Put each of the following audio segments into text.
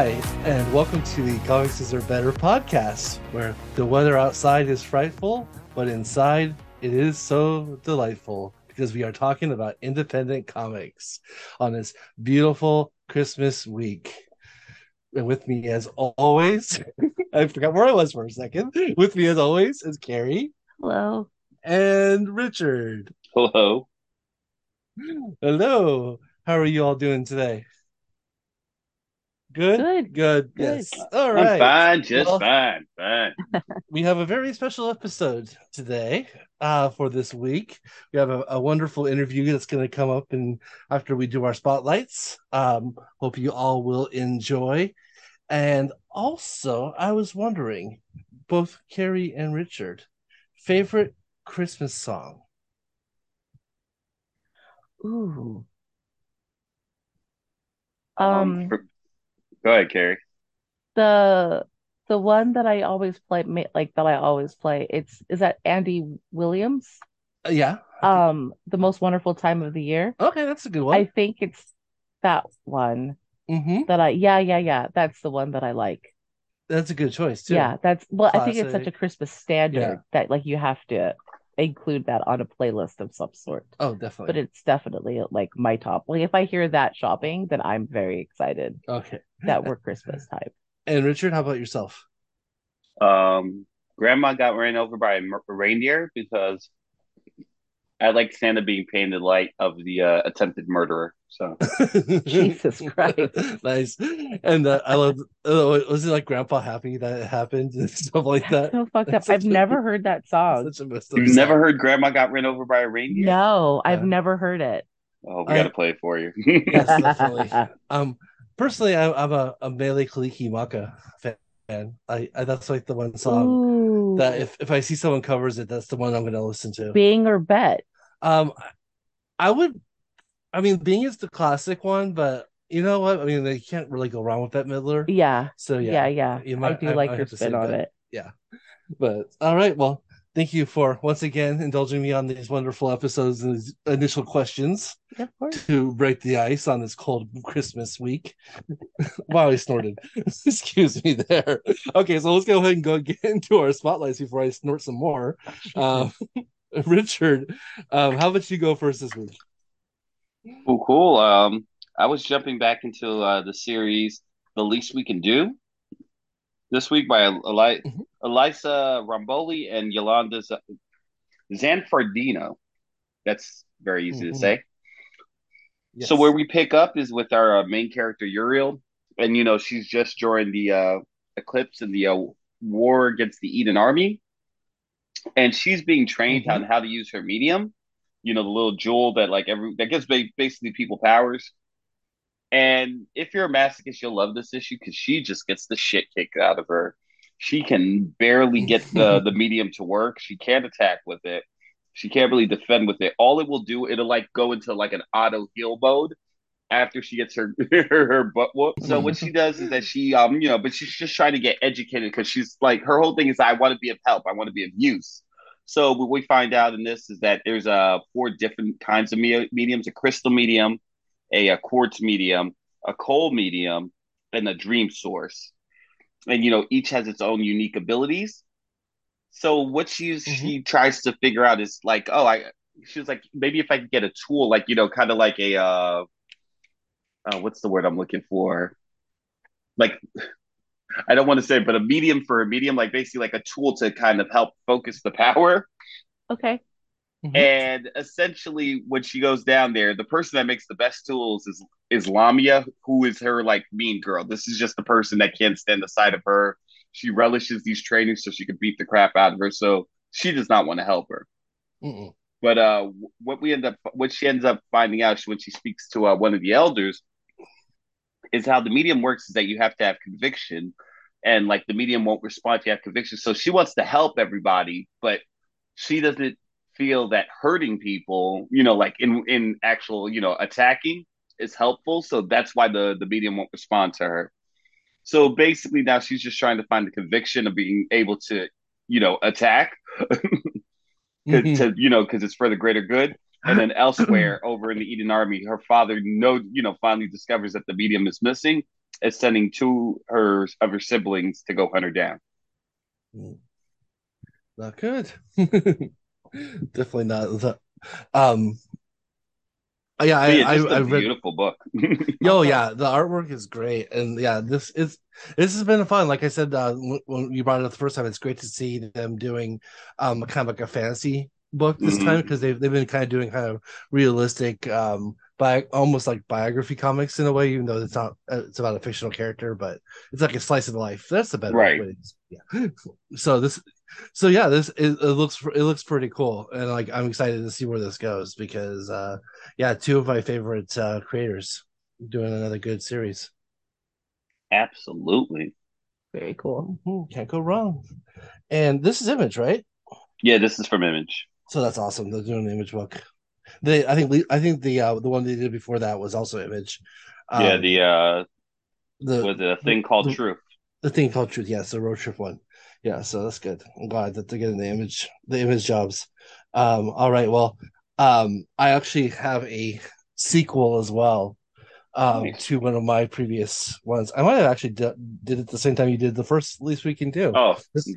Hi, and welcome to the Comics Are Better podcast, where the weather outside is frightful, but inside it is so delightful, because we are talking about independent comics on this beautiful Christmas week. And with me, as always, I forgot where I was for a second. With me, as always, is Carrie. Hello. And Richard. Hello. Hello. How are you all doing today? Good. Yes. All right. I'm fine. Fine. We have a very special episode today for this week. We have a wonderful interview that's going to come up after we do our spotlights. Hope you all will enjoy. And also, I was wondering, both Carrie and Richard, favorite Christmas song? Ooh. Go ahead, Carrie. The one that I always play, is that Andy Williams? Yeah. The most wonderful time of the year. Okay, that's a good one. I think it's that one. Mm-hmm. That's the one that I like. That's a good choice too. Yeah, I think it's such a Christmas standard that you have to include that on a playlist of some sort. Oh, definitely. But it's definitely my top. If I hear that shopping, then I'm very excited. Okay. That we're Christmas time. And Richard, how about yourself? Grandma got ran over by a reindeer because I like Santa being painted in light of the attempted murderer. So Jesus Christ. Nice. And I love was it Grandpa Happy that it happened and stuff like that? So fucked up. I've never heard that song. You've never heard Grandma got ran over by a reindeer? No, I've never heard it. Oh, we gotta play it for you. Yes, definitely. Personally, I'm a Mele Kaliki Maka fan. That's the one song that if I see someone covers it, that's the one I'm going to listen to. Bing or Bet? Bing is the classic one, but you know what? I mean, they can't really go wrong with that Midler. Yeah. So yeah. I your spin on it. Yeah. But all right, well, thank you for once again indulging me on these wonderful episodes and these initial questions to break the ice on this cold Christmas week. Wow, I snorted. Excuse me there. Okay, so let's go ahead and get into our spotlights before I snort some more. Richard, how about you go first this week? Oh, cool. I was jumping back into the series The Least We Can Do. This week by Elisa Romboli and Yolanda Zanfardino. That's very easy to say. Yes. So where we pick up is with our main character, Uriel. And, she's just joined the Eclipse in the war against the Eden Army. And she's being trained on how to use her medium. The little jewel that gives basically people powers. And if you're a masochist, you'll love this issue because she just gets the shit kicked out of her. She can barely get the medium to work. She can't attack with it. She can't really defend with it. All it will do, it'll go into an auto heal mode after she gets her butt whooped. So what she does is that she, but she's just trying to get educated because she's her whole thing is I want to be of help. I want to be of use. So what we find out in this is that there's four different kinds of mediums, a crystal medium, a quartz medium, a coal medium, and a dream source. And, each has its own unique abilities. So what she tries to figure out is she was maybe if I could get a tool, kind of like a, what's the word I'm looking for? I don't want to say, but a medium for a medium, basically a tool to kind of help focus the power. Okay. Mm-hmm. And essentially, when she goes down there, the person that makes the best tools is Lamia, who is her mean girl. This is just the person that can't stand the sight of her. She relishes these trainings so she could beat the crap out of her. So she does not want to help her. Mm-mm. But what she ends up finding out when she speaks to one of the elders is how the medium works is that you have to have conviction, and the medium won't respond if you have conviction. So she wants to help everybody, but she doesn't feel that hurting people, in actual, attacking is helpful. So that's why the medium won't respond to her. So basically now she's just trying to find the conviction of being able to, attack because it's for the greater good. And then elsewhere over in the Eden Army, her father finally discovers that the medium is missing is sending two of her siblings to go hunt her down. Not good. Definitely not. Yeah, it's a beautiful book. Oh, yeah, the artwork is great, and yeah, this has been fun. Like I said, when you brought it up the first time, it's great to see them doing kind of like a fantasy book this time, because they've been kind of doing kind of realistic, almost like biography comics in a way, even though it's not it's about a fictional character, but it's like a slice of life. That's the better way. Yeah. So it looks pretty cool, and like I'm excited to see where this goes, because two of my favorite creators doing another good series. Absolutely, very cool. Can't go wrong. And this is Image, right? Yeah, this is from Image. So that's awesome. They're doing an Image book. I think the one they did before that was also Image. Truth. The thing called Truth. Yes, the road trip one. Yeah, so that's good. I'm glad that they're getting the image jobs. All right, well, I actually have a sequel as well to one of my previous ones. I might have actually did it the same time you did the first Least We Can Do. Oh, that's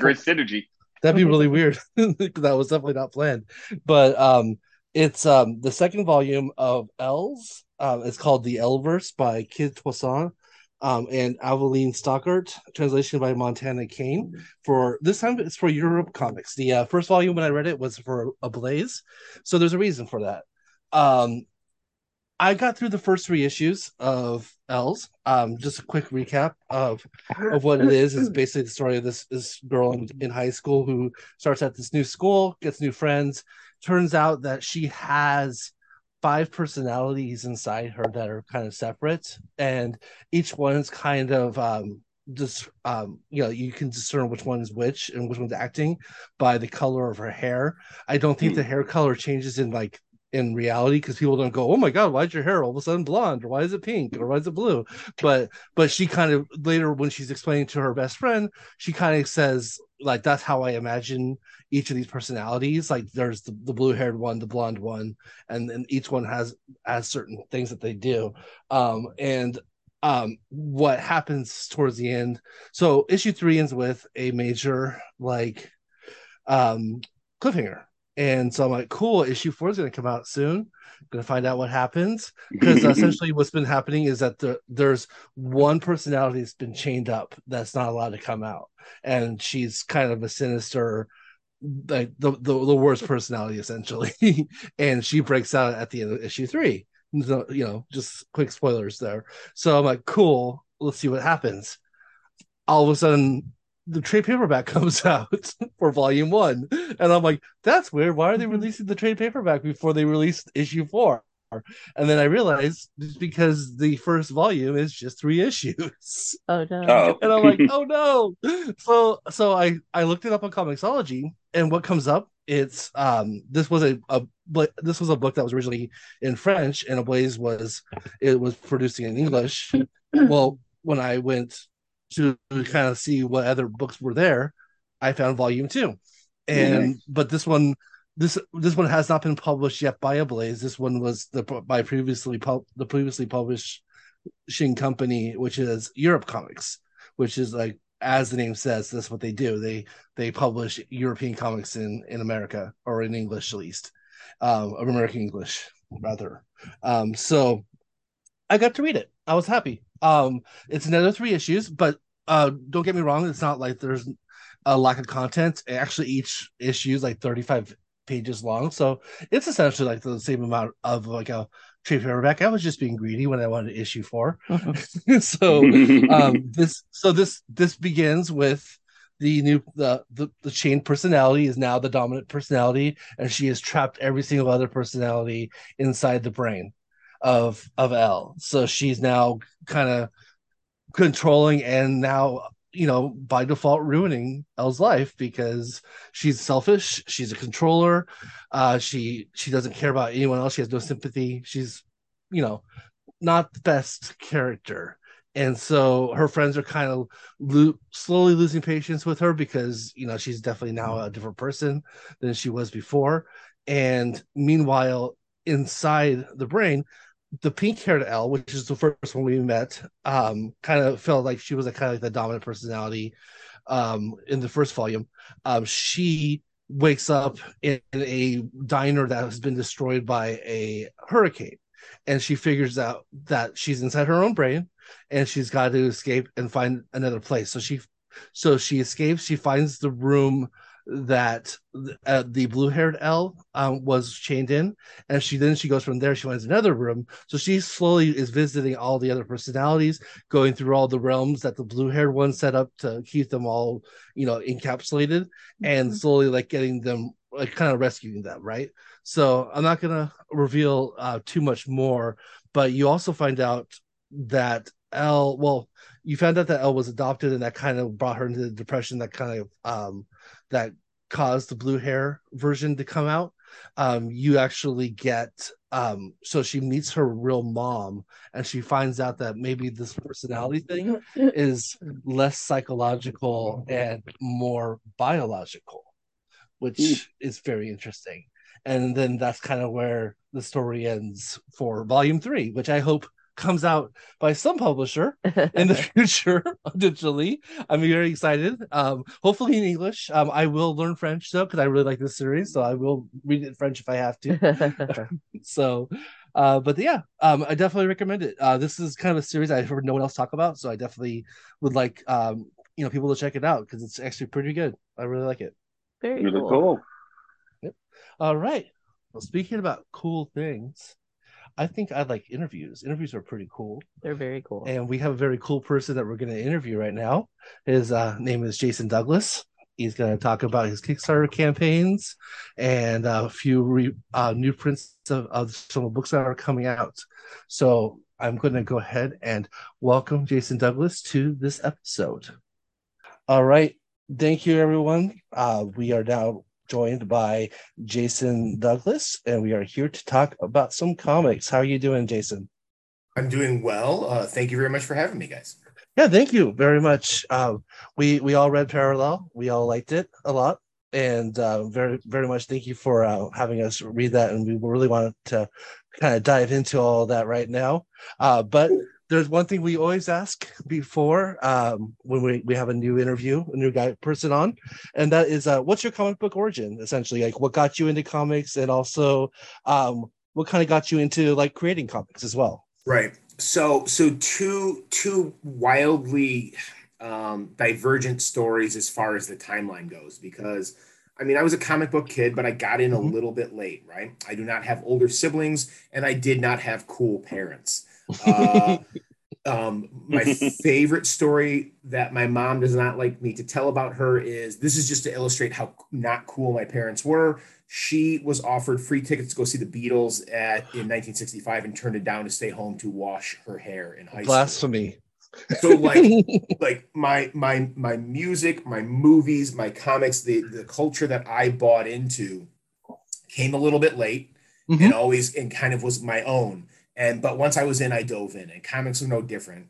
great synergy. That'd be really weird. That was definitely not planned. But it's the second volume of L's. It's called The L-Verse by Kid Toussaint. And Aveline Stockart, translation by Montana Kane. For this time, it's for Europe Comics. The first volume when I read it was for Ablaze, so there's a reason for that. I got through the first three issues of L's. Just a quick recap of what it is. It's basically the story of this girl in high school who starts at this new school, gets new friends. Turns out that she has 5 personalities inside her that are kind of separate, and each one's kind of you can discern which one's which and which one's acting by the color of her hair. I don't think the hair color changes in reality, because people don't go, oh my god, why's your hair all of a sudden blonde, or why is it pink, or why is it blue? But she kind of later, when she's explaining to her best friend, she kind of says, like, that's how I imagine each of these personalities. Like, there's the blue-haired one, the blonde one, and each one has certain things that they do. What happens towards the end? So issue 3 ends with a major cliffhanger, and so I'm like, cool. Issue 4 is going to come out soon. I'm going to find out what happens, because essentially what's been happening is that there's one personality that's been chained up that's not allowed to come out, and she's kind of a sinister, like the worst personality essentially, and she breaks out at the end of issue 3. So, just quick spoilers there. So I'm like, cool, let's see what happens. All of a sudden, the trade paperback comes out for volume 1, and I'm like, that's weird. Why are they releasing the trade paperback before they released issue 4? And then I realized it's because the first volume is just 3 issues. Oh no! Oh. And I'm like, oh no! So I looked it up on Comixology, and what comes up? It's this was a book that was originally in French, and Ablaze was producing in English. Well, when I went to kind of see what other books were there, I found volume 2, and but this one. This one has not been published yet by Ablaze. This one was by the previously publishing company, which is Europe Comics, which is, like, as the name says, that's what they do. They publish European comics in America, or in English at least, American English rather. So I got to read it. I was happy. It's another 3 issues, but don't get me wrong, it's not like there's a lack of content. Actually, each issue is like 35 pages long, so it's essentially like the same amount of like a trade paperback. I was just being greedy when I wanted issue 4. So this begins with the chained personality is now the dominant personality, and she has trapped every single other personality inside the brain of Elle. So she's now kind of controlling, and now, by default, ruining Elle's life, because she's selfish. She's a controller. She doesn't care about anyone else. She has no sympathy. She's, not the best character. And so her friends are kind of slowly losing patience with her, because, she's definitely now a different person than she was before. And meanwhile, inside the brain, the pink-haired Elle, which is the first one we met, kind of felt like she was kind of like the dominant personality in the first volume. She wakes up in a diner that has been destroyed by a hurricane, and she figures out that she's inside her own brain, and she's got to escape and find another place. So she escapes. She finds the room that the blue-haired Elle was chained in, and she goes from there. She finds another room, so she slowly is visiting all the other personalities, going through all the realms that the blue-haired one set up to keep them all, encapsulated, mm-hmm. and slowly getting them, kind of rescuing them, right? So I'm not gonna reveal too much more, but you also find out that Elle, you found out that Elle was adopted, and that kind of brought her into the depression that kind of that caused the blue hair version to come out. You actually get so she meets her real mom, and she finds out that maybe this personality thing is less psychological and more biological, which is very interesting. And then that's kind of where the story ends for volume 3, which I hope comes out by some publisher in the future digitally. I'm very excited. Hopefully in English. I will learn French though, because I really like this series, so I will read it in French if I have to. So, but yeah, I definitely recommend it. This is kind of a series I've heard no one else talk about, so I definitely would like people to check it out, because it's actually pretty good. I really like it. Very cool. Yep. All right. Well, speaking about cool things, I think I like interviews. Interviews are pretty cool. They're very cool. And we have a very cool person that we're going to interview right now. His name is Jason Douglas. He's going to talk about his Kickstarter campaigns and a few new prints of some books that are coming out. So I'm going to go ahead and welcome Jason Douglas to this episode. All right. Thank you, everyone. We are now joined by Jason Douglas, and we are here to talk about some comics. How are you doing, Jason? I'm doing well. Thank you very much for having me, guys. Yeah, thank you very much. We all read Parallel. We all liked it a lot, and very, very much thank you for having us read that, and we really wanted to kind of dive into all that right now. But there's one thing we always ask before when we have a new person on, and that is, what's your comic book origin, essentially? What got you into comics, and also what kind of got you into creating comics as well? Right. So two wildly divergent stories as far as the timeline goes, because I was a comic book kid, but I got in a little bit late, right? I do not have older siblings, and I did not have cool parents. My favorite story that my mom does not like me to tell about her is, this is just to illustrate how not cool my parents were. She was offered free tickets to go see the Beatles in 1965 and turned it down to stay home to wash her hair in high school. Blasphemy. So my music, my movies, my comics, the culture that I bought into came a little bit late, mm-hmm. and kind of was my own. But once I was in, I dove in, and comics are no different.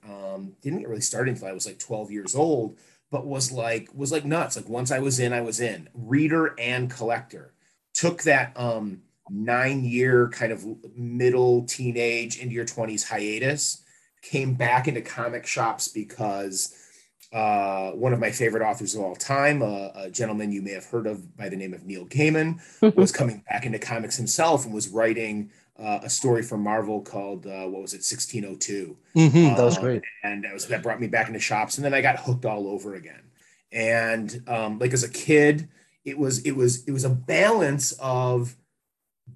Didn't get really started until I was 12 years old, but was nuts. Once I was in, reader and collector. Took that 9-year kind of middle teenage into your 20s hiatus, came back into comic shops because one of my favorite authors of all time, a gentleman you may have heard of by the name of Neil Gaiman, was coming back into comics himself and was writing a story for Marvel called 1602. Mm-hmm, that was great, and that brought me back into shops, and then I got hooked all over again. And as a kid, it was a balance of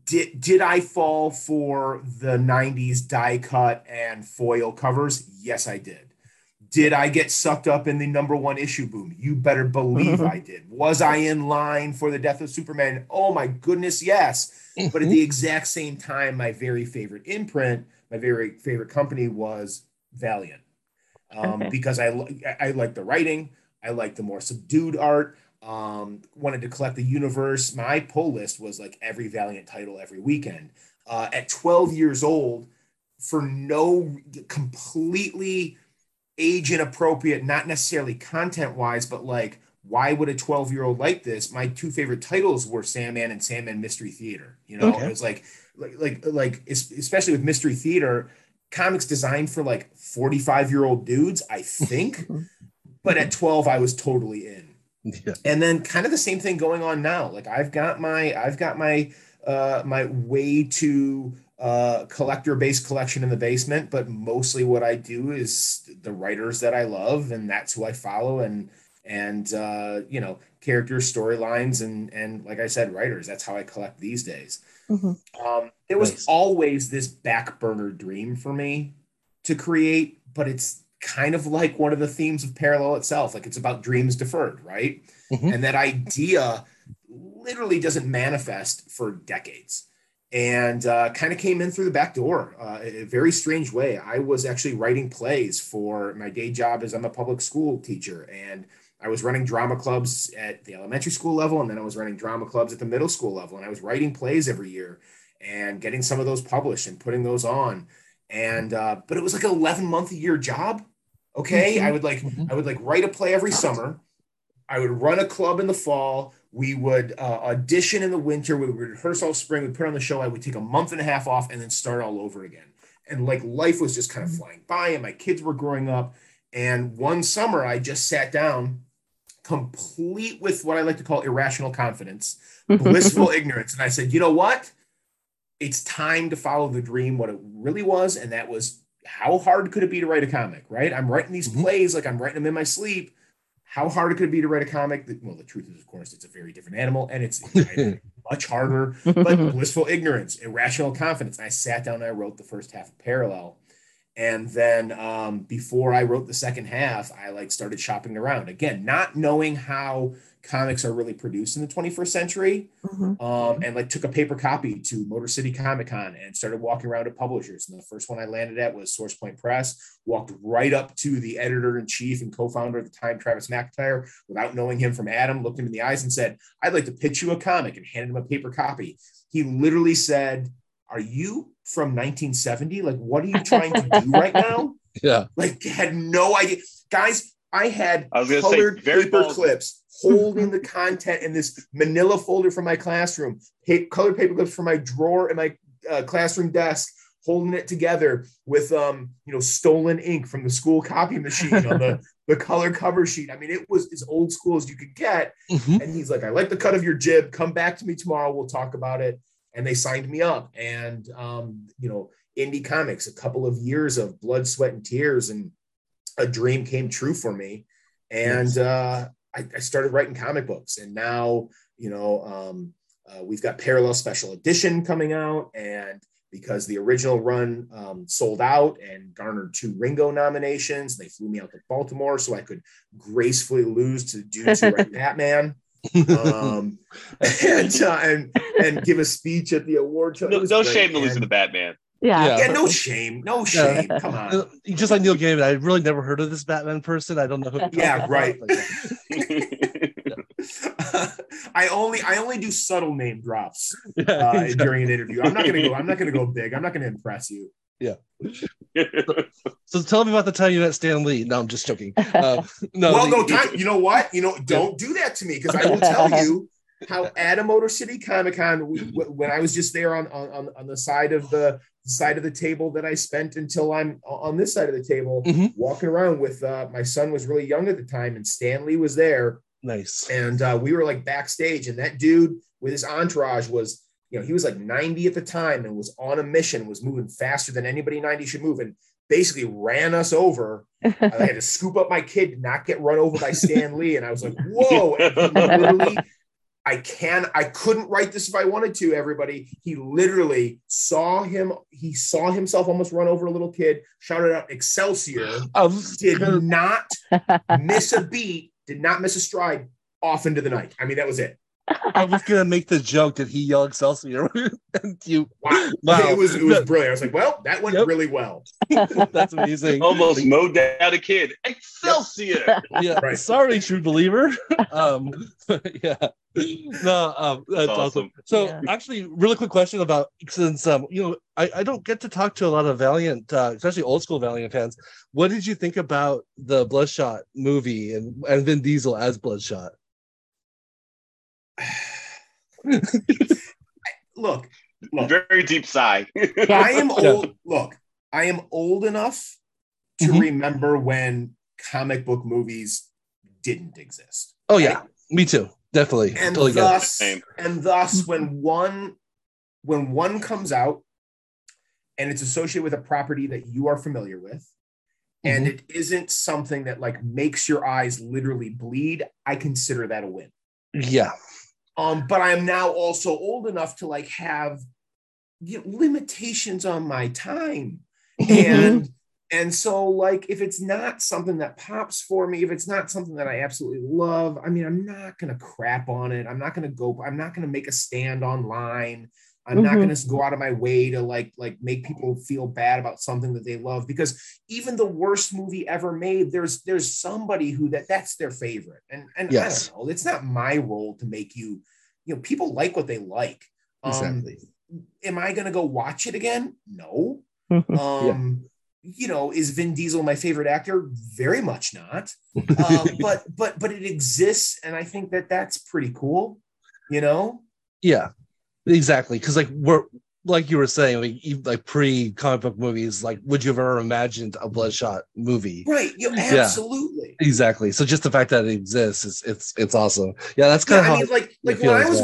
did I fall for the 90s die cut and foil covers? Yes, I did. Did I get sucked up in the #1 issue boom? You better believe I did. Was I in line for the death of Superman? Oh my goodness, yes. But at the exact same time, my very favorite imprint, my very favorite company was Valiant, because I liked the writing. I liked the more subdued art. Wanted to collect the universe. My pull list was every Valiant title every weekend. At 12 years old, for no completely age inappropriate, not necessarily content wise, but why would a 12-year-old like this? My two favorite titles were Sandman and Sandman Mystery Theater. It was like especially with mystery theater, comics designed for like 45-year-old dudes, I think. But at 12, I was totally in. Yeah. And then kind of the same thing going on now. Like I've got my way to collector-based collection in the basement, but mostly what I do is the writers that I love, and that's who I follow, and you know, characters, storylines, and like I said, writers. That's how I collect these days. Mm-hmm. There was always this back burner dream for me to create, but it's kind of like one of the themes of Parallel itself. Like, it's about dreams deferred, right? Mm-hmm. And that idea literally doesn't manifest for decades, and kind of came in through the back door in a very strange way. I was actually writing plays for my day job, as I'm a public school teacher, and I was running drama clubs at the elementary school level, and then I was running drama clubs at the middle school level, and I was writing plays every year and getting some of those published and putting those on. And but it was like an 11-month-a-year job. Okay, mm-hmm. I would write a play every summer. I would run a club in the fall. We would audition in the winter. We would rehearse all spring. We put on the show. I would take a month and a half off and then start all over again. And like, life was just kind of flying by, and my kids were growing up. And one summer, I just sat down, complete with what I like to call irrational confidence, blissful ignorance. And I said, you know what? It's time to follow the dream, what it really was. And that was, how hard could it be to write a comic, right? I'm writing these plays like I'm writing them in my sleep. How hard it could be to write a comic? Well, the truth is, of course, it's a very different animal, and it's much harder, but blissful ignorance, irrational confidence. And I sat down and I wrote the first half of Parallel. And then before I wrote the second half, I started shopping around. Again, not knowing how comics are really produced in the 21st century, and took a paper copy to Motor City Comic Con and started walking around to publishers. And the first one I landed at was SourcePoint Press. Walked right up to the editor-in-chief and co-founder at the time, Travis McIntyre, without knowing him from Adam, looked him in the eyes and said, "I'd like to pitch you a comic," and handed him a paper copy. He literally said, "Are you from 1970? What are you trying to do right now?" Yeah. Had no idea. Guys, I had colored paper clips holding the content in this manila folder from my classroom, colored paper clips from my drawer in my classroom desk, holding it together with, stolen ink from the school copy machine on the color cover sheet. I mean, it was as old school as you could get. Mm-hmm. And he's like, "I like the cut of your jib. Come back to me tomorrow. We'll talk about it." And they signed me up, and, indie comics, a couple of years of blood, sweat, and tears, and a dream came true for me. And I started writing comic books, and now, we've got Parallel Special Edition coming out, and because the original run sold out and garnered 2 Ringo nominations, they flew me out to Baltimore so I could gracefully lose to dudes who write Batman. and give a speech at the award show. No shame to losing to Batman. Yeah, no shame. Come on. Just like Neil Gaiman, I really never heard of this Batman person. I don't know who. Yeah, right. I only do subtle name drops during an interview. I'm not gonna go big. I'm not gonna impress you. Yeah. So tell me about the time you met Stan Lee. No, I'm just joking. You know what? Don't do that to me, because I will tell you how at a Motor City Comic Con, when I was just there on the side of the table that I spent until I'm on this side of the table, walking around with my son was really young at the time, and Stan Lee was there. Nice. And we were backstage, and that dude with his entourage was, he was 90 at the time and was on a mission, was moving faster than anybody 90 should move, and basically ran us over. I had to scoop up my kid to not get run over by Stan Lee. And I was like, whoa. And literally, I couldn't write this if I wanted to, everybody. He literally saw himself almost run over a little kid, shouted out Excelsior, did not miss a beat, did not miss a stride, off into the night. I mean, that was it. I was gonna make the joke that he yelled Excelsior. Wow. It was brilliant. I was like, well, that went really well. That's amazing. Almost mowed down a kid. Excelsior. Yeah. Right. Sorry, true believer. Yeah. No, that's awesome. So actually, really quick question about, since I don't get to talk to a lot of Valiant, especially old school Valiant fans. What did you think about the Bloodshot movie and Vin Diesel as Bloodshot? Look, Very deep sigh. Yeah. I am old. Look, I am old enough to remember when comic book movies didn't exist. Oh, right? Yeah. Me too. Definitely. And totally thus when one comes out and it's associated with a property that you are familiar with, and it isn't something that like makes your eyes literally bleed, I consider that a win. Yeah. But I am now also old enough to like have limitations on my time. And so like, if it's not something that pops for me, if it's not something that I absolutely love, I mean, I'm not going to crap on it. I'm not going to make a stand online. I'm not going to go out of my way to like make people feel bad about something that they love, because even the worst movie ever made, there's somebody who that's their favorite. And yes. I don't know, it's not my role to make you know, people like what they like. Exactly. Am I going to go watch it again? No. You know, is Vin Diesel my favorite actor? Very much not. But it exists. And I think that's pretty cool, you know? Yeah. Exactly, because like we're like you were saying, like pre-comic book movies, like would you have ever imagined a Bloodshot movie? Right. You absolutely. Yeah, exactly. So just the fact that it exists is it's awesome. Yeah, that's kind of. I mean, like when I was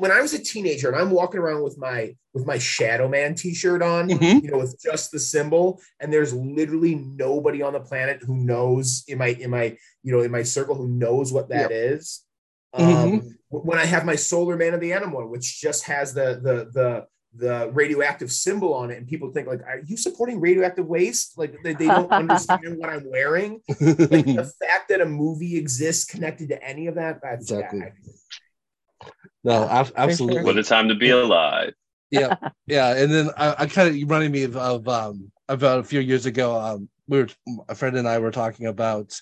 when I was a teenager, and I'm walking around with my Shadow Man T-shirt on, you know, with just the symbol, and there's literally nobody on the planet who knows in my circle who knows what that is. When I have my Solar Man of the Animal, which just has the radioactive symbol on it, and people think like, are you supporting radioactive waste? Like they don't understand what I'm wearing. Like the fact that a movie exists connected to any of that, that's exactly. No, absolutely. What a time to be alive. Yeah. Yeah. And then I kind of reminded me of about a few years ago, a friend and I were talking about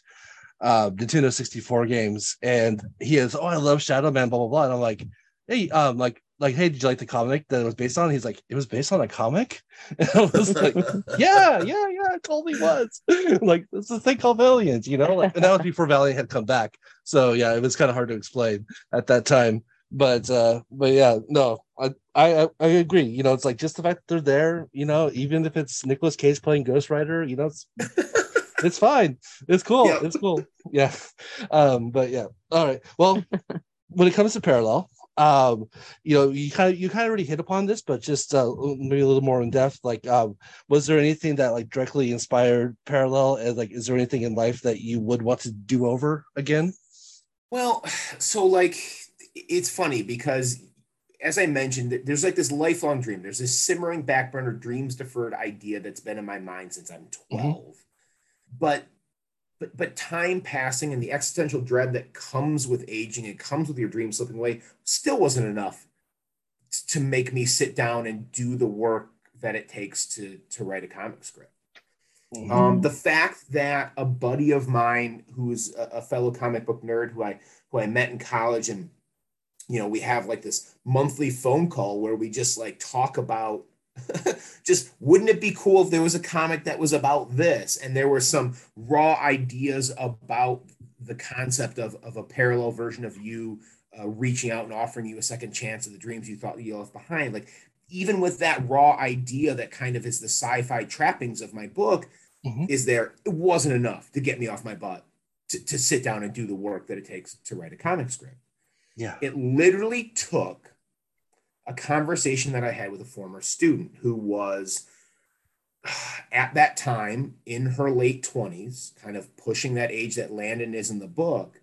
Nintendo 64 games, and he is, I love Shadow Man, blah blah blah. And I'm like, hey, hey, did you like the comic that it was based on? He's like, it was based on a comic? And I was like, yeah, it totally was. Like, it's a thing called Valiant, you know? Like, and that was before Valiant had come back. So yeah, it was kind of hard to explain at that time. But yeah, no, I agree. You know, it's like just the fact that they're there, you know, even if it's Nicolas Cage playing Ghost Rider, you know, it's it's fine. It's cool. Yeah. It's cool. Yeah. But yeah. All right. Well, when it comes to Parallel, you know, you kind of already hit upon this, but just maybe a little more in depth. Like, was there anything that like directly inspired Parallel? And like, is there anything in life that you would want to do over again? Well, so like, it's funny because, as I mentioned, there's like this lifelong dream. There's this simmering back burner, dreams deferred idea that's been in my mind since I'm 12. But time passing and the existential dread that comes with aging and comes with your dream slipping away still wasn't enough to make me sit down and do the work that it takes to write a comic script. The fact that a buddy of mine who's a fellow comic book nerd who I met in college, and you know, we have like this monthly phone call where we just like talk about just wouldn't it be cool if there was a comic that was about this, and there were some raw ideas about the concept of a parallel version of you reaching out and offering you a second chance at the dreams you thought you left behind. Like, even with that raw idea that kind of is the sci-fi trappings of my book, it wasn't enough to get me off my butt to sit down and do the work that it takes to write a comic script. Yeah, it literally took a conversation that I had with a former student who was at that time in her late 20s, kind of pushing that age that Landon is in the book,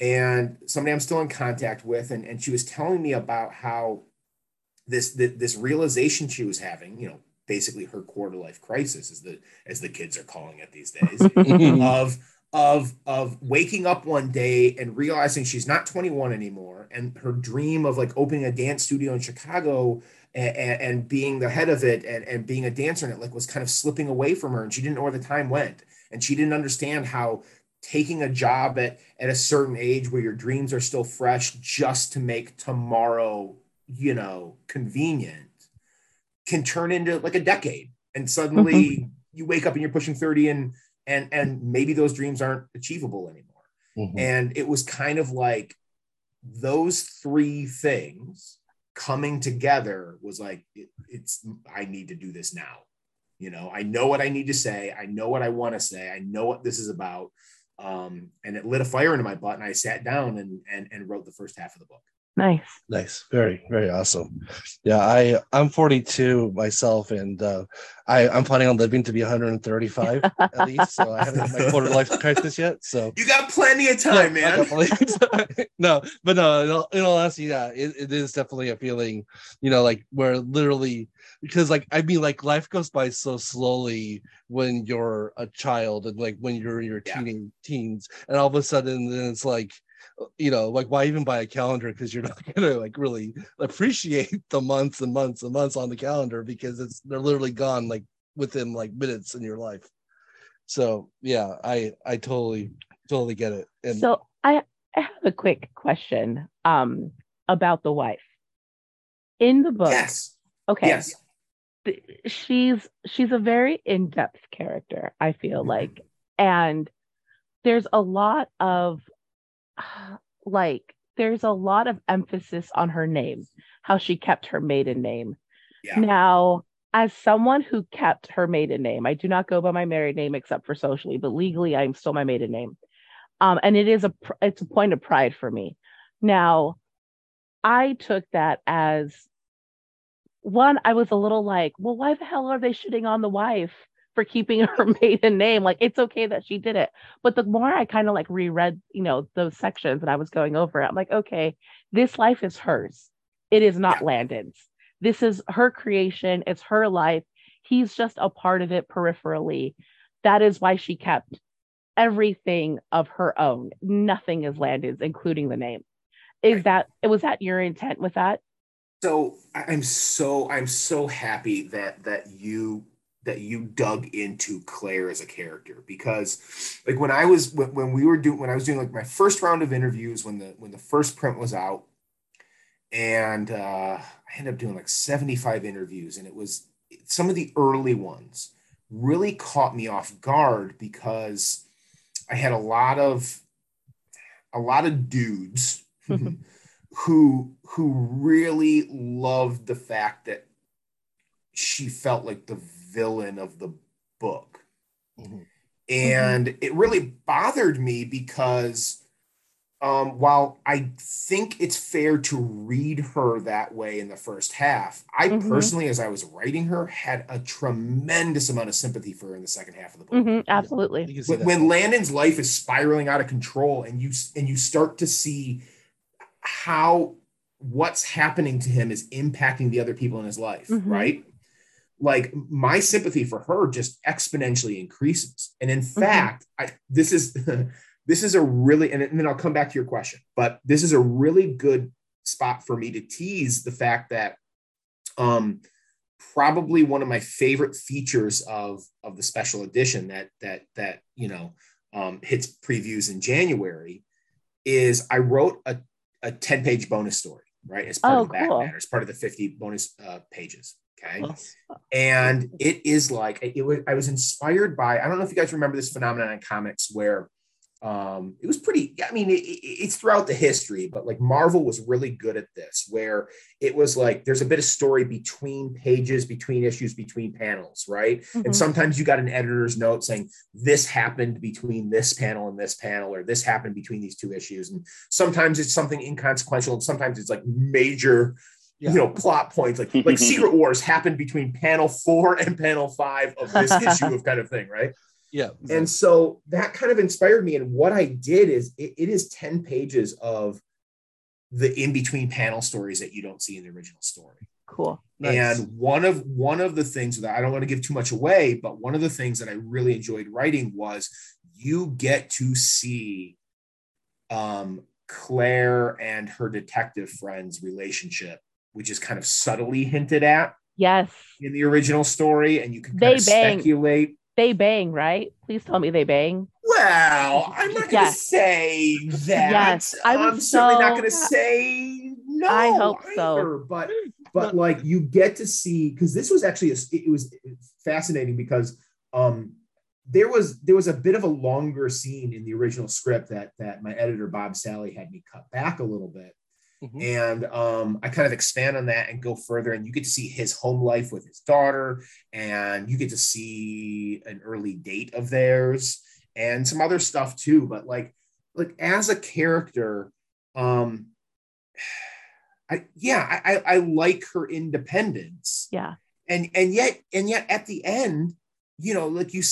and somebody I'm still in contact with. And she was telling me about how this realization she was having, you know, basically her quarter life crisis, as the kids are calling it these days, of waking up one day and realizing she's not 21 anymore, and her dream of like opening a dance studio in Chicago and being the head of it and being a dancer in it like was kind of slipping away from her, and she didn't know where the time went, and she didn't understand how taking a job at a certain age where your dreams are still fresh just to make tomorrow, you know, convenient can turn into like a decade, and suddenly you wake up and you're pushing 30 and maybe those dreams aren't achievable anymore. And it was kind of like those three things coming together was like, it's, I need to do this now. You know, I know what I need to say. I know what I want to say. I know what this is about. And it lit a fire into my butt, and I sat down and wrote the first half of the book. Nice. Very, very awesome. Yeah. I'm 42 myself, and I'm planning on living to be 135 at least. So I haven't had my quarter life crisis yet. So you got plenty of time, man. No, in all honesty, yeah, it is definitely a feeling, you know, like where literally, because like, I mean, like life goes by so slowly when you're a child and like when you're in your teens, and all of a sudden then it's like, you know, like why even buy a calendar, because you're not gonna like really appreciate the months and months and months on the calendar, because they're literally gone like within like minutes in your life. So yeah, I totally get it. And so I have a quick question about the wife in the book. Yes. Okay. Yes. She's a very in-depth character, I feel like, and there's a lot of emphasis on her name, how she kept her maiden name. Yeah. Now, as someone who kept her maiden name, I do not go by my married name except for socially, but legally, I'm still my maiden name. And it's a point of pride for me. Now, I took that as one, I was a little like, well, why the hell are they shitting on the wife for keeping her maiden name? Like, it's okay that she did it. But the more I kind of like reread, you know, those sections and I was going over it, I'm like, okay, this life is hers. It is not Landon's. This is her creation. It's her life. He's just a part of it peripherally. That is why she kept everything of her own. Nothing is Landon's, including the name. Was that your intent with that? So I'm so happy that you dug into Claire as a character, because like when I was doing like my first round of interviews, when the first print was out, and I ended up doing like 75 interviews, and it was, some of the early ones really caught me off guard, because I had a lot of dudes who really loved the fact that she felt like the villain of the book. Mm-hmm. And it really bothered me, because while I think it's fair to read her that way in the first half, I personally, as I was writing her, had a tremendous amount of sympathy for her in the second half of the book. Mm-hmm, absolutely. Yeah. When Landon's life is spiraling out of control, and you start to see how what's happening to him is impacting the other people in his life, right? Like, my sympathy for her just exponentially increases. And in fact, this is a really, and then I'll come back to your question, but this is a really good spot for me to tease the fact that probably one of my favorite features of the special edition that you know, hits previews in January, is I wrote a 10-page bonus story, right? As part of the Batman, as part of the 50 bonus pages. Okay. And it is like, I was inspired by, I don't know if you guys remember this phenomenon in comics where it was pretty, I mean, it's throughout the history, but like Marvel was really good at this, where it was like, there's a bit of story between pages, between issues, between panels, right? Mm-hmm. And sometimes you got an editor's note saying this happened between this panel and this panel, or this happened between these two issues. And sometimes it's something inconsequential, and sometimes it's like major, you know, plot points, like Secret Wars happened between panel 4 and panel 5 of this issue, of kind of thing, right? Yeah. Exactly. And so that kind of inspired me. And what I did is it is 10 pages of the in-between panel stories that you don't see in the original story. Cool. Nice. And one of the things that, I don't want to give too much away, but one of the things that I really enjoyed writing was you get to see Claire and her detective friend's relationship, which is kind of subtly hinted at. Yes. In the original story, and you can kind of speculate. They bang, right? Please tell me they bang. Well, I'm not going to say that. Yes, I'm certainly not going to say no. I hope either, so. But like, you get to see, because this was actually it was fascinating, because there was a bit of a longer scene in the original script that my editor Bob Sally had me cut back a little bit. Mm-hmm. And I kind of expand on that and go further, and you get to see his home life with his daughter, and you get to see an early date of theirs and some other stuff too. But like as a character, I like her independence. Yeah. And yet at the end, you know, like she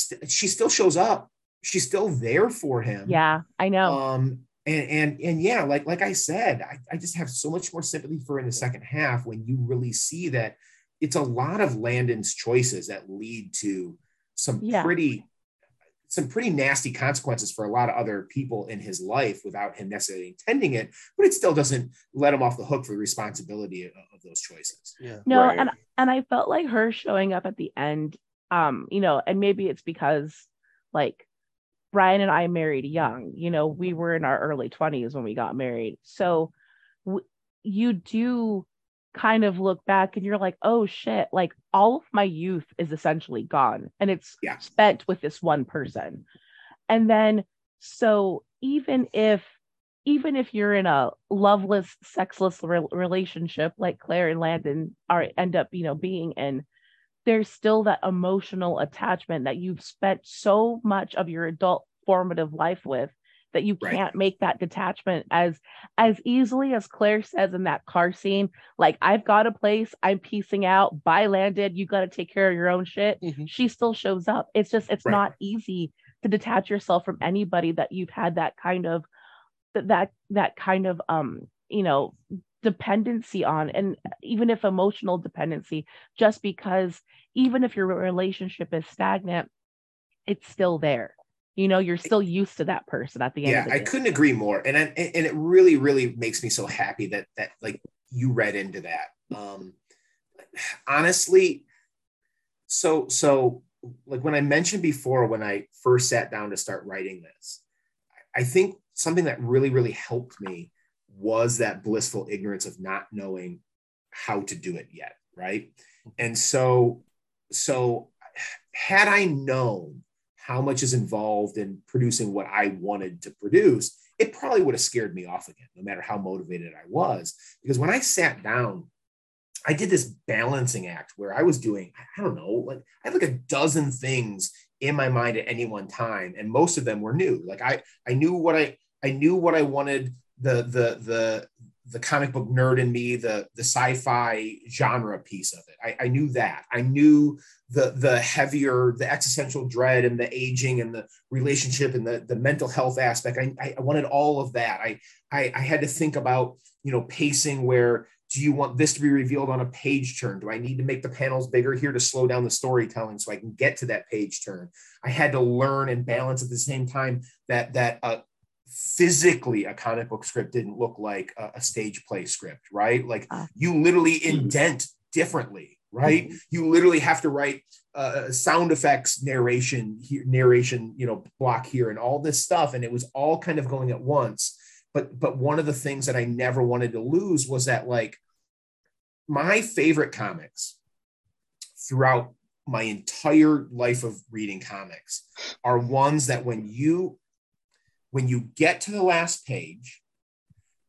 still shows up. She's still there for him. Yeah, I know. And yeah, like I said, I just have so much more sympathy for in the second half when you really see that it's a lot of Landon's choices that lead to some pretty nasty consequences for a lot of other people in his life without him necessarily intending it, but it still doesn't let him off the hook for the responsibility of those choices. Yeah. No, right. And I felt like her showing up at the end, you know, and maybe it's because like Brian and I married young, you know, we were in our early 20s when we got married. So you do kind of look back and you're like, oh shit, like all of my youth is essentially gone and it's spent with this one person. And then so even if you're in a loveless, sexless relationship like Claire and Landon end up, you know, being in, there's still that emotional attachment that you've spent so much of your adult formative life with that you can't make that detachment as easily as Claire says in that car scene, like, I've got a place, I'm piecing out, bye Landon, you got to take care of your own shit. Mm-hmm. She still shows up. It's just, it's not easy to detach yourself from anybody that you've had that kind of, you know, dependency on, and even if emotional dependency, just because even if your relationship is stagnant, it's still there. You know, you're still used to that person at the end. Yeah, I couldn't agree more. And it really, really makes me so happy that like you read into that. Honestly, so like when I mentioned before, when I first sat down to start writing this, I think something that really, really helped me was that blissful ignorance of not knowing how to do it yet. Right. And so had I known how much is involved in producing what I wanted to produce, it probably would have scared me off again, no matter how motivated I was. Because when I sat down, I did this balancing act where I was doing, I don't know, like I had like a dozen things in my mind at any one time. And most of them were new. Like I knew what I wanted the comic book nerd in me, the sci-fi genre piece of it. I knew that. I knew the heavier, the existential dread and the aging and the relationship and the mental health aspect. I wanted all of that. I had to think about, you know, pacing. Where do you want this to be revealed on a page turn? Do I need to make the panels bigger here to slow down the storytelling so I can get to that page turn? I had to learn and balance at the same time that physically a comic book script didn't look like a stage play script, right? Like you literally indent differently, right? Mm-hmm. You literally have to write sound effects, narration, you know, block here and all this stuff. And it was all kind of going at once. But one of the things that I never wanted to lose was that, like, my favorite comics throughout my entire life of reading comics are ones that when you get to the last page,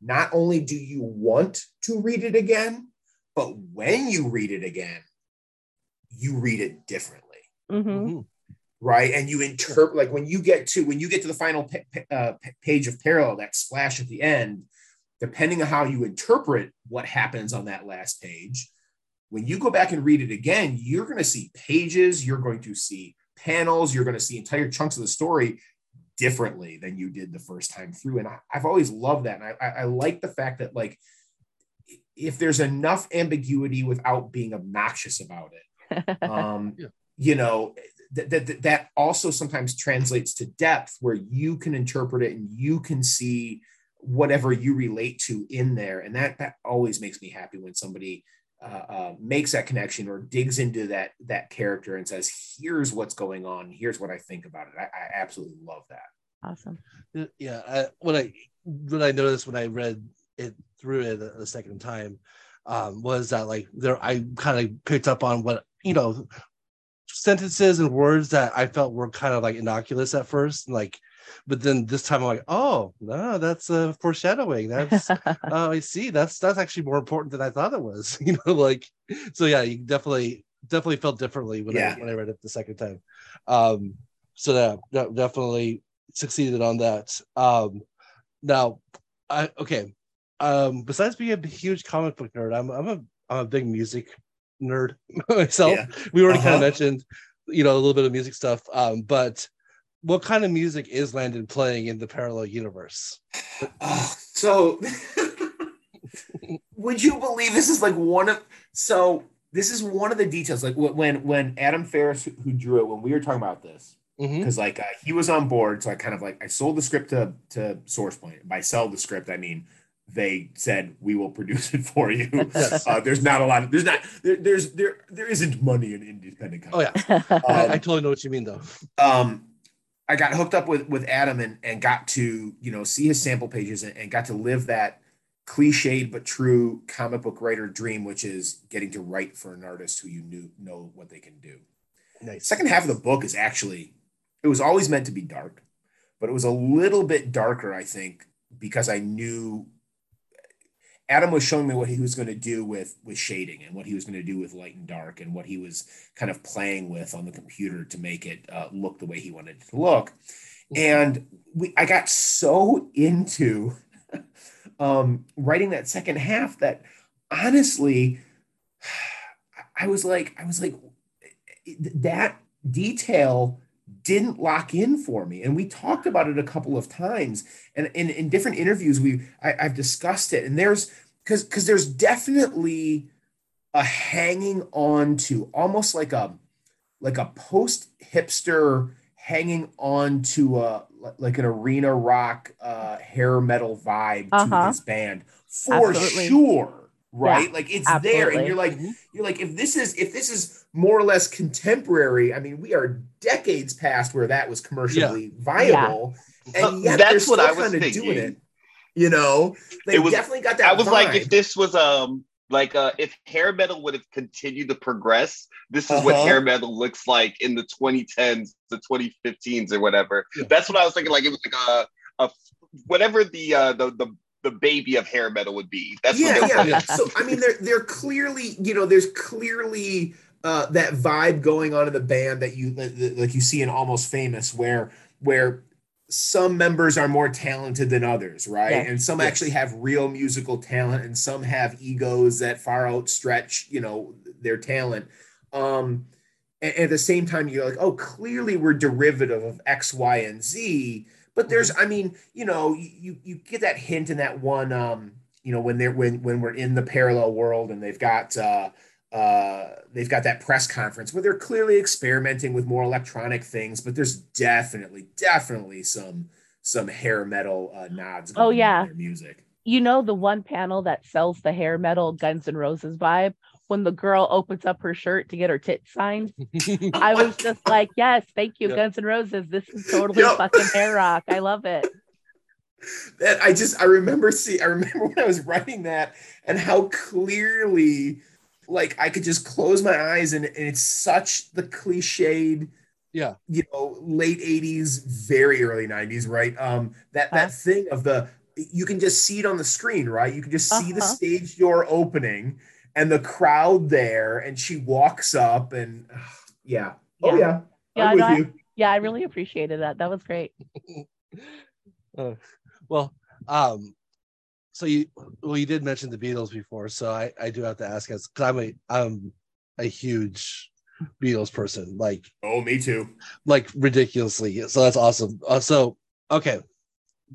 not only do you want to read it again, but when you read it again, you read it differently, mm-hmm. right? And you interpret, like when you get to the final page of Parallel, that splash at the end, depending on how you interpret what happens on that last page, when you go back and read it again, you're going to see pages, you're going to see panels, you're going to see entire chunks of the story differently than you did the first time through. And I've always loved that. And I like the fact that, like, if there's enough ambiguity without being obnoxious about it, you know, that also sometimes translates to depth, where you can interpret it and you can see whatever you relate to in there. And that always makes me happy when somebody makes that connection or digs into that character and says, here's what's going on, here's what I think about it. I absolutely love that. Awesome. Yeah. What I noticed when I read it through it a second time was that, like, I kind of picked up on what, you know, sentences and words that I felt were kind of like innocuous at first, like But then this time I'm like, oh no, that's foreshadowing. That's I see. That's actually more important than I thought it was. You know, like, so yeah, you definitely felt differently when I read it the second time. So yeah, definitely succeeded on that. Besides being a huge comic book nerd, I'm a big music nerd myself. Yeah. We already kind of mentioned, you know, a little bit of music stuff. But what kind of music is Landon playing in the parallel universe? Would you believe this is like this is one of the details, like when Adam Ferris, who drew it, when we were talking about this, because he was on board. So I kind of I sold the script to SourcePoint. By sell the script, I mean they said we will produce it for you. Yes. There isn't money in independent companies. Oh yeah, I totally know what you mean though. I got hooked up with Adam and got to see his sample pages and got to live that cliched but true comic book writer dream, which is getting to write for an artist who you know what they can do. Nice. Second half of the book is it was always meant to be dark, but it was a little bit darker, I think, because I knew Adam was showing me what he was going to do with shading and what he was going to do with light and dark and what he was kind of playing with on the computer to make it look the way he wanted it to look. And I got so into writing that second half that honestly, I was like, that detail didn't lock in for me. And we talked about it a couple of times. And in different interviews, I've discussed it. And there's, because there's definitely a hanging on to almost like a post-hipster hanging on to like an arena rock hair metal vibe to his band for Absolutely. Sure. Right? Yeah, like it's absolutely. There. And you're like, if this is more or less contemporary, I mean, we are decades past where that was commercially viable. Yeah. And yet that's what I was kind of doing it. You know, they definitely got that. I was vibe. Like, if this was if hair metal would have continued to progress, this is what hair metal looks like in the 2010s, the 2015s or whatever. Yeah. That's what I was thinking. Like it was like a whatever the baby of hair metal would be. That's yeah. So I mean, they're clearly, there's clearly that vibe going on in the band that you like you see in Almost Famous, where some members are more talented than others, right? Yeah. And some actually have real musical talent, and some have egos that far outstretch, their talent. And at the same time, you're like, oh, clearly we're derivative of X, Y, and Z. But there's, I mean, you get that hint in that one, when we're in the parallel world and they've got that press conference where they're clearly experimenting with more electronic things, but there's definitely some hair metal nods. Oh yeah, their music. The one panel that sells the hair metal Guns N' Roses vibe when the girl opens up her shirt to get her tits signed. I was just like, yes, thank you, Guns N' Roses. This is totally fucking hair rock. I love it. That I remember when I was writing that and how clearly, like, I could just close my eyes and it's such the cliched, late 80s, very early 90s, right? That thing of you can just see it on the screen, right? You can just see the stage door opening and the crowd there, and she walks up, and I really appreciated that. That was great. So you did mention the Beatles before, so I do have to ask us, because I'm a huge Beatles person. Like, oh, me too. Like, ridiculously. So that's awesome. Okay,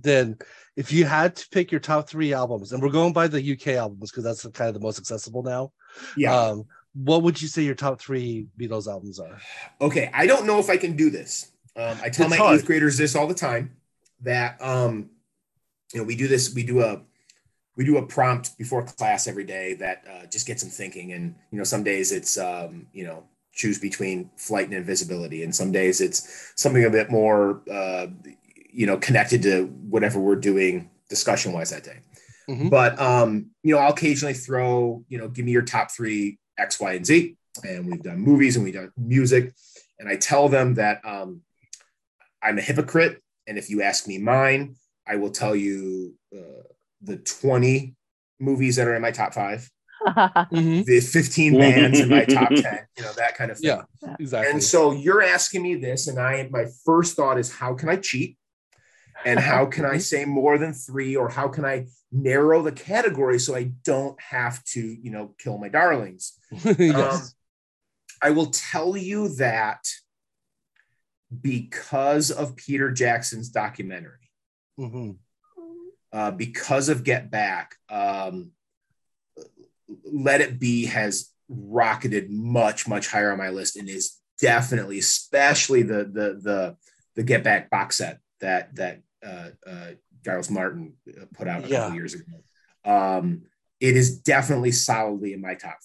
then. If you had to pick your top three albums, and we're going by the UK albums because that's kind of the most accessible now. Yeah. What would you say your top three Beatles albums are? Okay. I don't know if I can do this. I tell it's my hard. 8th graders this all the time that, we do a prompt before class every day that just gets them thinking. And, some days it's, choose between flight and invisibility. And some days it's something a bit more, connected to whatever we're doing discussion wise that day. Mm-hmm. But, I'll occasionally throw, give me your top three X, Y, and Z. And we've done movies and we've done music. And I tell them that I'm a hypocrite And if you ask me mine, I will tell you the 20 movies that are in my top 5, the 15 bands in my top 10, you know, that kind of thing. Yeah, exactly. And so you're asking me this, and my first thought is, how can I cheat? And how can I say more than 3, or how can I narrow the category so I don't have to, you know, kill my darlings? Yes. I will tell you that because of Peter Jackson's documentary, because of Get Back, Let It Be has rocketed much, much higher on my list, and is definitely, especially the Get Back box set that Giles Martin put out a couple years ago. It is definitely solidly in my top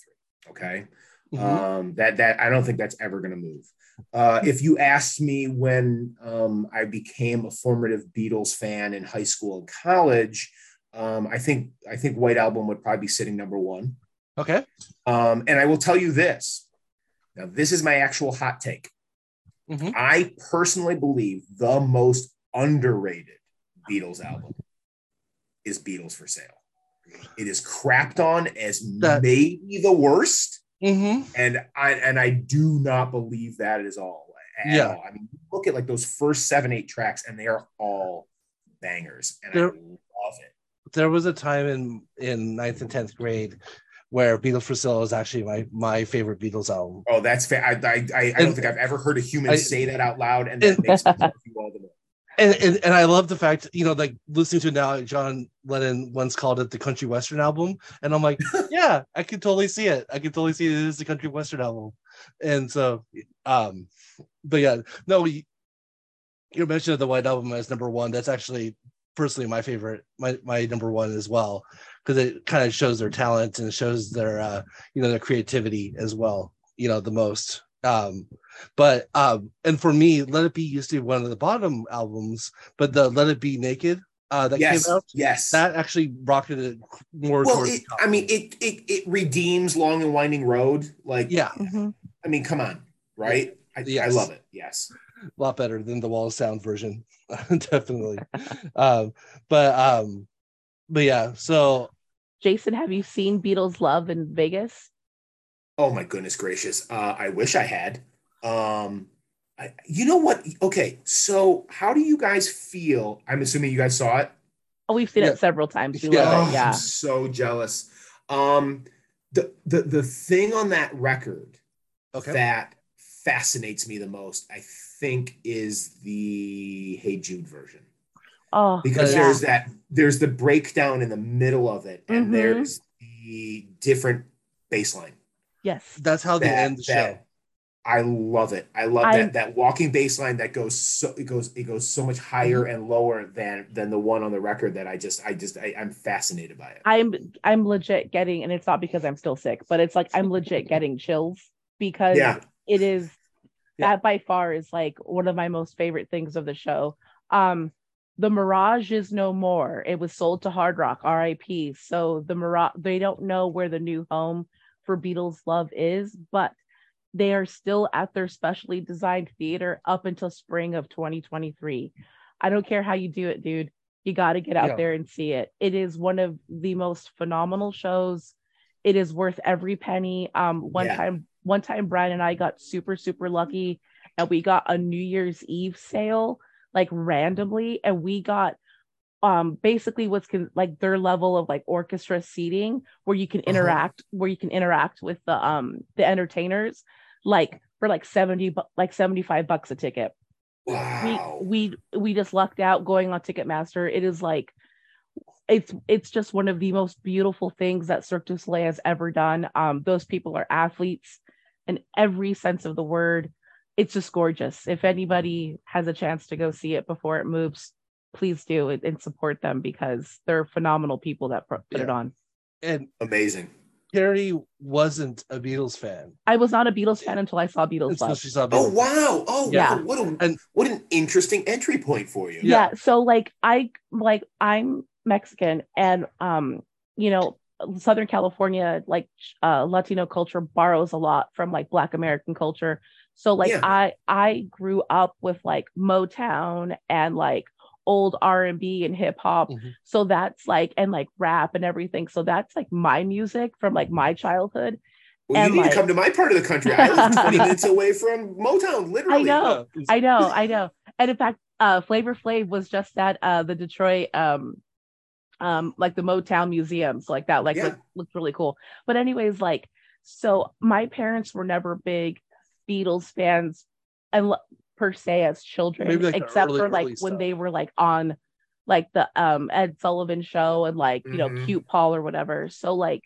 3. Okay. That I don't think that's ever going to move. If you asked me when I became a formative Beatles fan in high school and college, I think White Album would probably be sitting number 1. Okay. And I will tell you this. Now, this is my actual hot take. I personally believe the most underrated Beatles album is Beatles for Sale. It is crapped on as maybe the worst, and I do not believe that at all. I mean, look at like those first 7-8 tracks, and they are all bangers, and I love it. There was a time in 9th and 10th grade where Beatles for Sale is actually my favorite Beatles album. Oh, that's fair. I don't think I've ever heard a human say that out loud, and that makes me love you all the more. And I love the fact, you know, like listening to it now, John Lennon once called it the country western album, and I'm like, yeah, I could totally see it. I could totally see it as the country western album. And so, but yeah, no, you mentioned the White Album as number 1. That's actually personally my favorite, my number 1 as well, because it kind of shows their talent and shows their, you know, their creativity as well, you know, the most. And for me, Let It Be used to be one of the bottom albums, but the Let It Be Naked that came out, that actually rocketed more. Well, it redeems Long and Winding Road. Like, I mean, come on, right? I love it. Yes, a lot better than the Wall of Sound version, definitely. But yeah. So, Jason, have you seen Beatles Love in Vegas? Oh my goodness gracious! I wish I had. You know what? Okay, so how do you guys feel? I'm assuming you guys saw it. Oh, we've seen it several times. We love it. I'm so jealous. The thing on that record that fascinates me the most, I think, is the Hey Jude version. Oh, because there's the breakdown in the middle of it, and there's the different bass line. Yes. That's how they end the show. I love it. I love that walking bass line that goes it goes so much higher and lower than the one on the record that I'm fascinated by it. I'm legit getting, and it's not because I'm still sick, but it's like I'm legit getting chills because it is that by far is like one of my most favorite things of the show. The Mirage is no more. It was sold to Hard Rock, R.I.P. So the Mirage, they don't know where the new home for Beatles Love is, but they are still at their specially designed theater up until spring of 2023. I don't care how you do it, dude. You got to get out there and see it. It is one of the most phenomenal shows. It is worth every penny. One time Brian and I got super, super lucky, and we got a New Year's Eve sale, like randomly, and we got basically what's like their level of like orchestra seating where you can interact with the entertainers, like for like $75 a ticket. Wow. We just lucked out going on Ticketmaster. It is like it's just one of the most beautiful things that Cirque du Soleil has ever done. Those people are athletes in every sense of the word. It's just gorgeous. If anybody has a chance to go see it before it moves, please do it and support them because they're phenomenal people that put it on. And amazing. Carrie wasn't a Beatles fan. I was not a Beatles fan until I saw Beatles Love. Oh, wow. Oh, yeah. Wow. What an interesting entry point for you. Yeah. So like I'm Mexican, and you know, Southern California, like Latino culture borrows a lot from like Black American culture. So like I grew up with like Motown and like old R&B and hip hop. Mm-hmm. So that's like, and like rap and everything. So that's like my music from like my childhood. Well, and you need to come to my part of the country. I live 20 minutes away from Motown, literally. I know. And in fact, Flavor Flav was just at the Detroit, like the Motown Museum. So like that, like looked really cool. But anyways, like, so my parents were never big Beatles fans per se as children, maybe like except early, for like when stuff. They were like on like the Ed Sullivan Show and like, you know, Cute Paul or whatever. So like,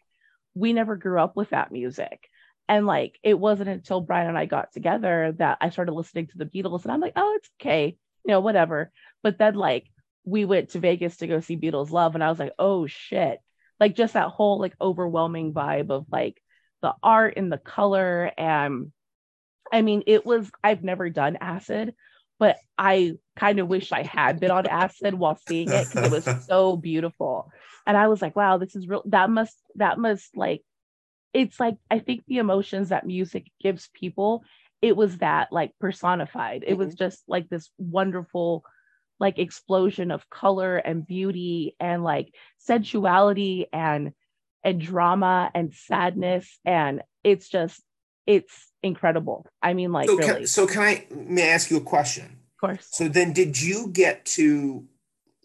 we never grew up with that music. And like, it wasn't until Brian and I got together that I started listening to the Beatles, and I'm like, oh, it's okay, you know, whatever. But then like, we went to Vegas to go see Beatles Love, and I was like, oh shit. Like just that whole like overwhelming vibe of like the art and the color. And I mean, it was, I've never done acid, but I kind of wish I had been on acid while seeing it, because it was so beautiful. And I was like, wow, this is real. That must like, it's like, I think the emotions that music gives people, it was that like personified. It was just like this wonderful, like explosion of color and beauty and like sensuality and drama and sadness. And it's just, it's incredible. I mean, like, so really. May I ask you a question? Of course. So then did you get to,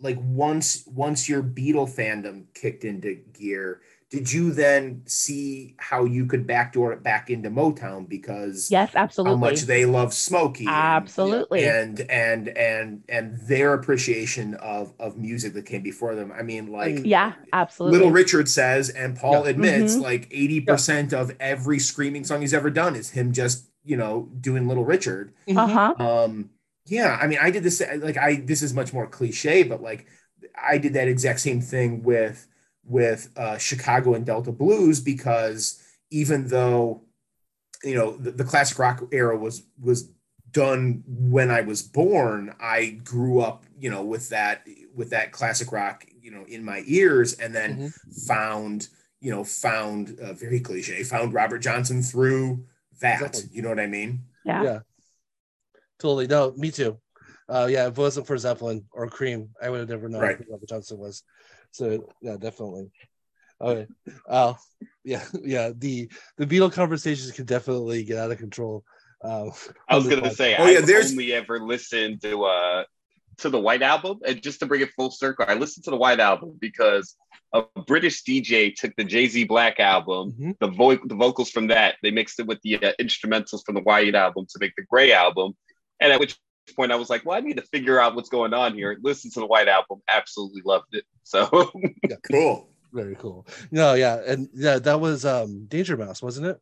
like, once your Beatle fandom kicked into gear, did you then see how you could backdoor it back into Motown? Because yes, absolutely. How much they love Smokey. Absolutely. And their appreciation of music that came before them. I mean, like, yeah, absolutely. Little Richard says, and Paul admits, like 80% of every screaming song he's ever done is him just, you know, doing Little Richard. Yeah. I mean, I did this, like, this is much more cliche, but like, I did that exact same thing with Chicago and Delta Blues, because even though, you know, the classic rock era was done when I was born, I grew up, you know, with that classic rock, you know, in my ears, and then found very cliche, found Robert Johnson through that. Exactly. You know what I mean? Yeah. Totally. No, me too. Yeah, if it wasn't for Zeppelin or Cream, I would have never known who Robert Johnson was. So yeah, definitely. Okay. Yeah. The Beatle conversations can definitely get out of control. I was gonna say, I've only ever listened to the White Album, and just to bring it full circle, I listened to the White Album because a British DJ took the Jay-Z Black Album, the vocals from that, they mixed it with the instrumentals from the White Album to make the Grey Album, and at which point I was like, well, I need to figure out what's going on here. Listen to the White Album, absolutely loved it. So yeah, cool, very cool. No, yeah, and yeah, that was Danger Mouse, wasn't it?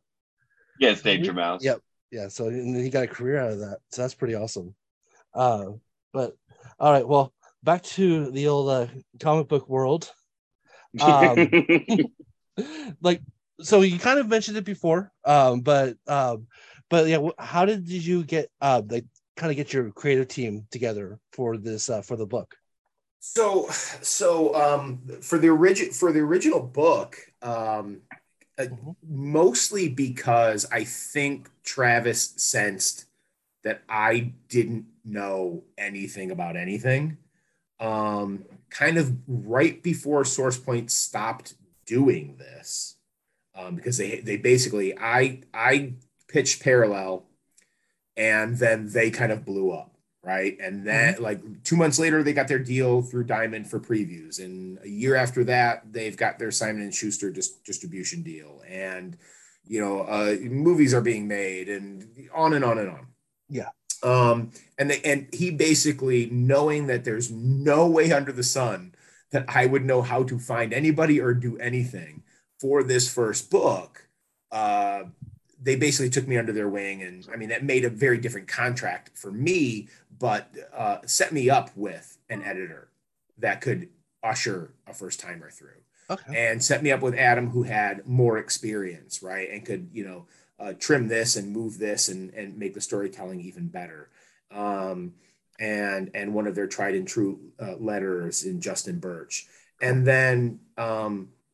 Yes, Danger Mouse. Yep, yeah. So and he got a career out of that, so that's pretty awesome. But all right, well, back to the old comic book world. Like, so you kind of mentioned it before, but yeah, how did you get get your creative team together for this for the book? So for the original book, mostly because I think Travis sensed that I didn't know anything about anything. Kind of right before SourcePoint stopped doing this, because they basically I pitched Parallel. And then they kind of blew up, right? And then like 2 months later, they got their deal through Diamond for Previews. And a year after that, they've got their Simon & Schuster distribution deal. And, you know, movies are being made and on and on and on. Yeah. And he basically, knowing that there's no way under the sun that I would know how to find anybody or do anything for this first book, they basically took me under their wing. And I mean, that made a very different contract for me, but set me up with an editor that could usher a first timer through. Okay. And set me up with Adam, who had more experience, right? And could, you know, trim this and move this and make the storytelling even better. And one of their tried and true letterers in Justin Birch. And then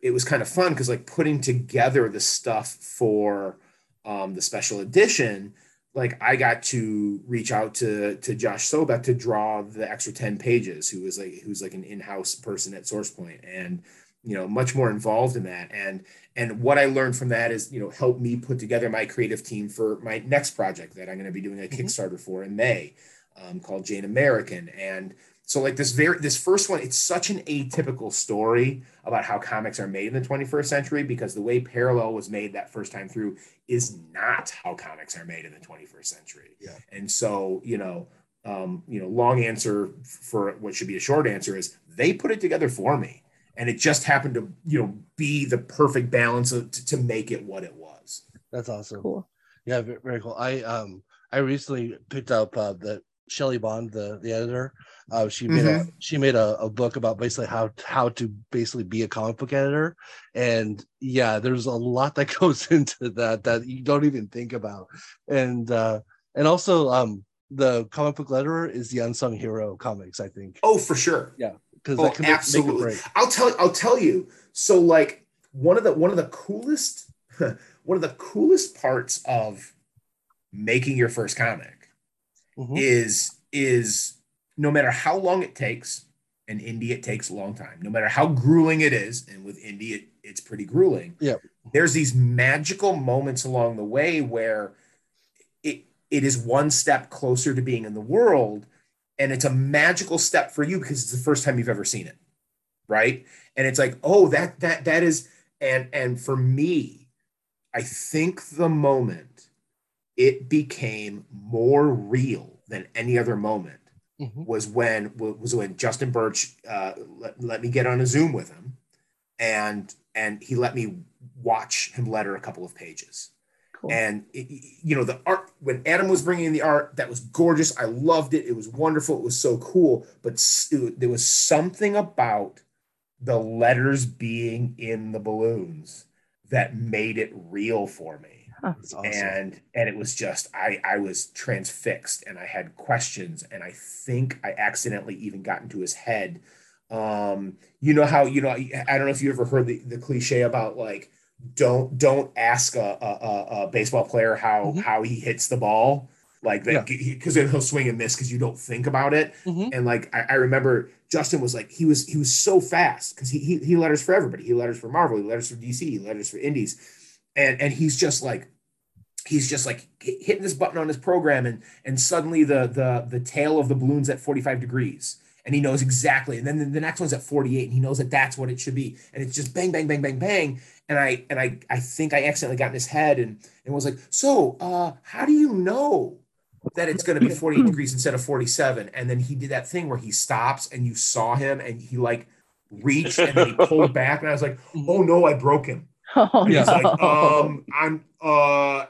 it was kind of fun because like putting together the stuff for the special edition like I got to reach out to Josh Sobeck to draw the extra 10 pages, who's like an in-house person at SourcePoint, and, you know, much more involved in that. And what I learned from that is, you know, help me put together my creative team for my next project that I'm going to be doing a Kickstarter for in May, called Jane American. And so like this first one, it's such an atypical story about how comics are made in the 21st century, because the way Parallel was made that first time through is not how comics are made in the 21st century. Yeah. And so, you know, long answer for what should be a short answer is they put it together for me. And it just happened to, you know, be the perfect balance to make it what it was. That's awesome. Cool. Yeah, very cool. I recently picked up the Shelley Bond, the editor. She made a book about basically how to basically be a comic book editor. And yeah, there's a lot that goes into that you don't even think about. And also the comic book letterer is the unsung hero of comics, I think. Oh, for sure. Yeah. Oh, absolutely. I'll tell you. So like one of the coolest parts of making your first comic is no matter how long it takes, and indie it takes a long time, no matter how grueling it is, and with indie it's pretty grueling. Yeah. There's these magical moments along the way where it is one step closer to being in the world. And it's a magical step for you because it's the first time you've ever seen it, right? And it's like, oh, that is, and for me, I think the moment it became more real than any other moment was when Justin Birch let me get on a Zoom with him, and he let me watch him letter a couple of pages. Cool. And, you know, the art, when Adam was bringing in the art, that was gorgeous. I loved it. It was wonderful. It was so cool. But there was something about the letters being in the balloons that made it real for me. Huh. That's awesome. And it was just, I was transfixed, and I had questions, and I think I accidentally even got into his head. You know how, you know, I don't know if you ever heard the cliche about like, don't ask a baseball player how he hits the ball, like that, because then he'll swing and miss because you don't think about it. Mm-hmm. And like I remember Justin was like he was so fast because he letters for everybody. He letters for Marvel, he letters for DC, he letters for indies, and he's just like hitting this button on his program, and suddenly the tail of the balloon's at 45 degrees. And he knows exactly. And then the next one's at 48, and he knows that that's what it should be. And it's just bang, bang, bang, bang, bang. And I think I accidentally got in his head and was like, so how do you know that it's going to be 48 degrees instead of 47? And then he did that thing where he stops and you saw him and he like reached and then he pulled back. And I was like, oh no, I broke him. Oh, and he's like,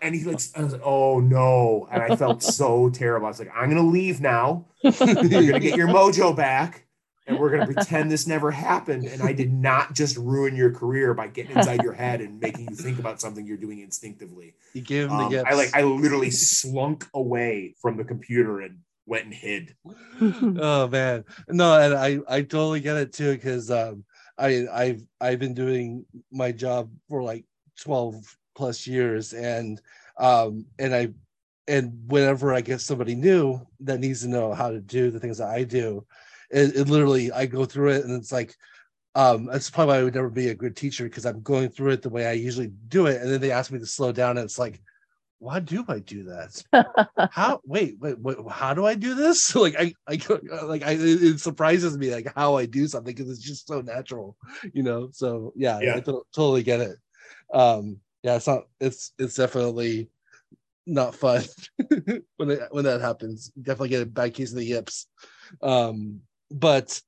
and he like, I was like, oh no. And I felt so terrible. I was like, I'm going to leave now. You're going to get your mojo back, and we're going to pretend this never happened. And I did not just ruin your career by getting inside your head and making you think about something you're doing instinctively. You give him the gifts. I literally slunk away from the computer and went and hid. Oh man. No. And I totally get it too. Cause, I've been doing my job for like 12 plus years, and whenever I get somebody new that needs to know how to do the things that I do, it literally, I go through it, and it's like that's probably why I would never be a good teacher, because I'm going through it the way I usually do it, and then they ask me to slow down, and it's like, why do I do that? How? Wait, how do I do this? Like, it surprises me, like how I do something, because it's just so natural, you know. So yeah. I totally get it. It's definitely not fun when that happens. Definitely get a bad case of the yips. But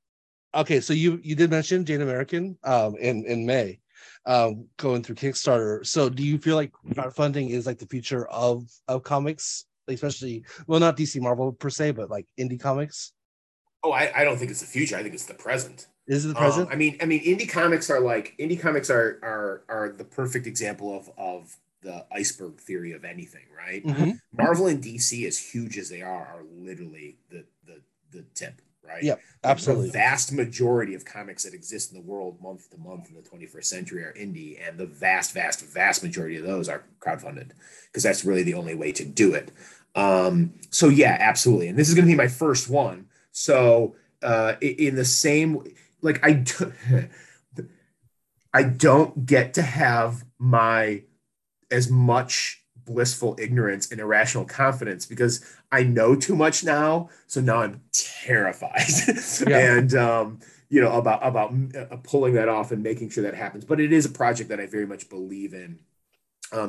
okay, so you did mention Jane American in May. Going through Kickstarter. So do you feel like crowdfunding is like the future of comics, like especially, well, not DC Marvel per se, but like indie comics? Oh, I don't think it's the future. I think it's the present. Is it the present? I mean, indie comics are the perfect example of the iceberg theory of anything, right? Mm-hmm. Marvel and DC, as huge as they are literally the tip. Right. Yeah, absolutely. The vast majority of comics that exist in the world month to month in the 21st century are indie, and the vast, vast, vast majority of those are crowdfunded, because that's really the only way to do it. So yeah, absolutely. And this is going to be my first one. So in the same, like I don't get to have my as much blissful ignorance and irrational confidence because I know too much now. So now I'm terrified and, you know, about pulling that off and making sure that happens. But it is a project that I very much believe in.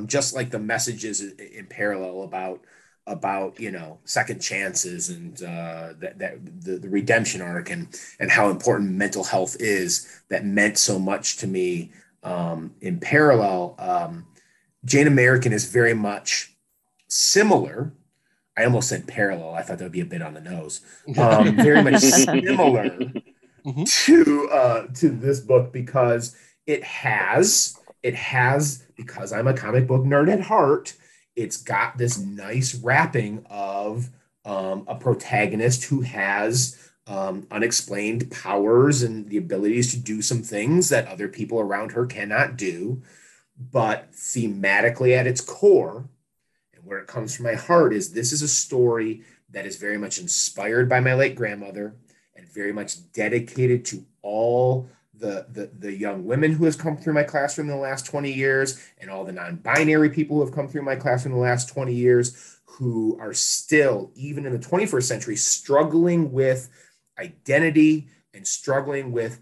Just like the messages in Parallel about, you know, second chances and the redemption arc and how important mental health is, that meant so much to me in Parallel. Jane American is very much similar. I almost said parallel. I thought that would be a bit on the nose. Very much similar to this book because it has, because I'm a comic book nerd at heart, it's got this nice wrapping of a protagonist who has unexplained powers and the abilities to do some things that other people around her cannot do. But thematically at its core, and where it comes from my heart, is this is a story that is very much inspired by my late grandmother and very much dedicated to all the young women who has come through my classroom in the last 20 years and all the non-binary people who have come through my classroom in the last 20 years who are still, even in the 21st century, struggling with identity and struggling with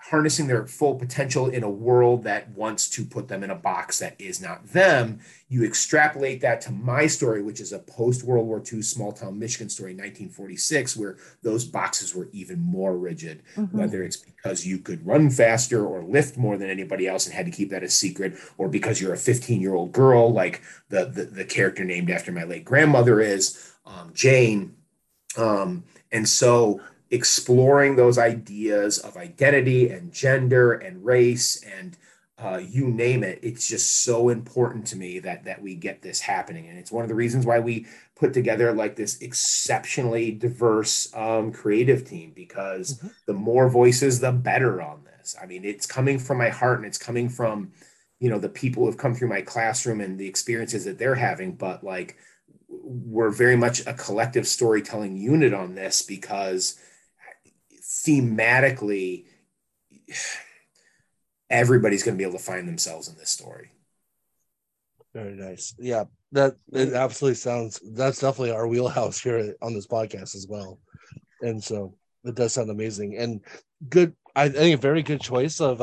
harnessing their full potential in a world that wants to put them in a box that is not them. You extrapolate that to my story, which is a post-World War II small-town Michigan story in 1946, where those boxes were even more rigid, whether it's because you could run faster or lift more than anybody else and had to keep that a secret, or because you're a 15-year-old girl, like the character named after my late grandmother is, Jane. And so exploring those ideas of identity and gender and race and you name it, it's just so important to me that we get this happening. And it's one of the reasons why we put together like this exceptionally diverse creative team, because the more voices, the better on this. I mean, it's coming from my heart and it's coming from, you know, the people who have come through my classroom and the experiences that they're having. But like, we're very much a collective storytelling unit on this because thematically, everybody's going to be able to find themselves in this story. Very nice. Yeah, that it absolutely sounds, that's definitely our wheelhouse here on this podcast as well. And so it does sound amazing and good. I think a very good choice of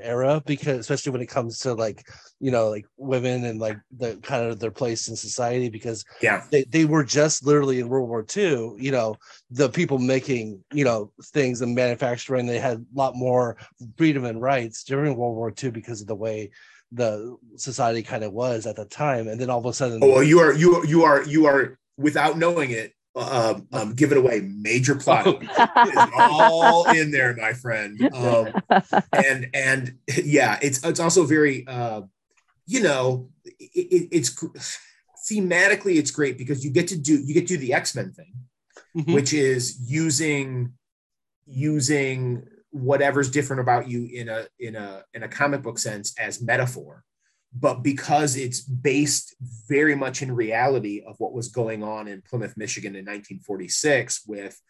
era, because especially when it comes to like, you know, like women and like the kind of their place in society, because they were just literally in World War II, you know, the people making, you know, things and manufacturing, they had a lot more freedom and rights during World War II because of the way the society kind of was at the time. And then all of a sudden, you are without knowing it, giving away major plot. It's all in there, my friend. And yeah, it's also very, you know, it's thematically it's great because you get to do the X-Men thing, which is using whatever's different about you in a comic book sense as metaphor. But because it's based very much in reality of what was going on in Plymouth, Michigan in 1946 with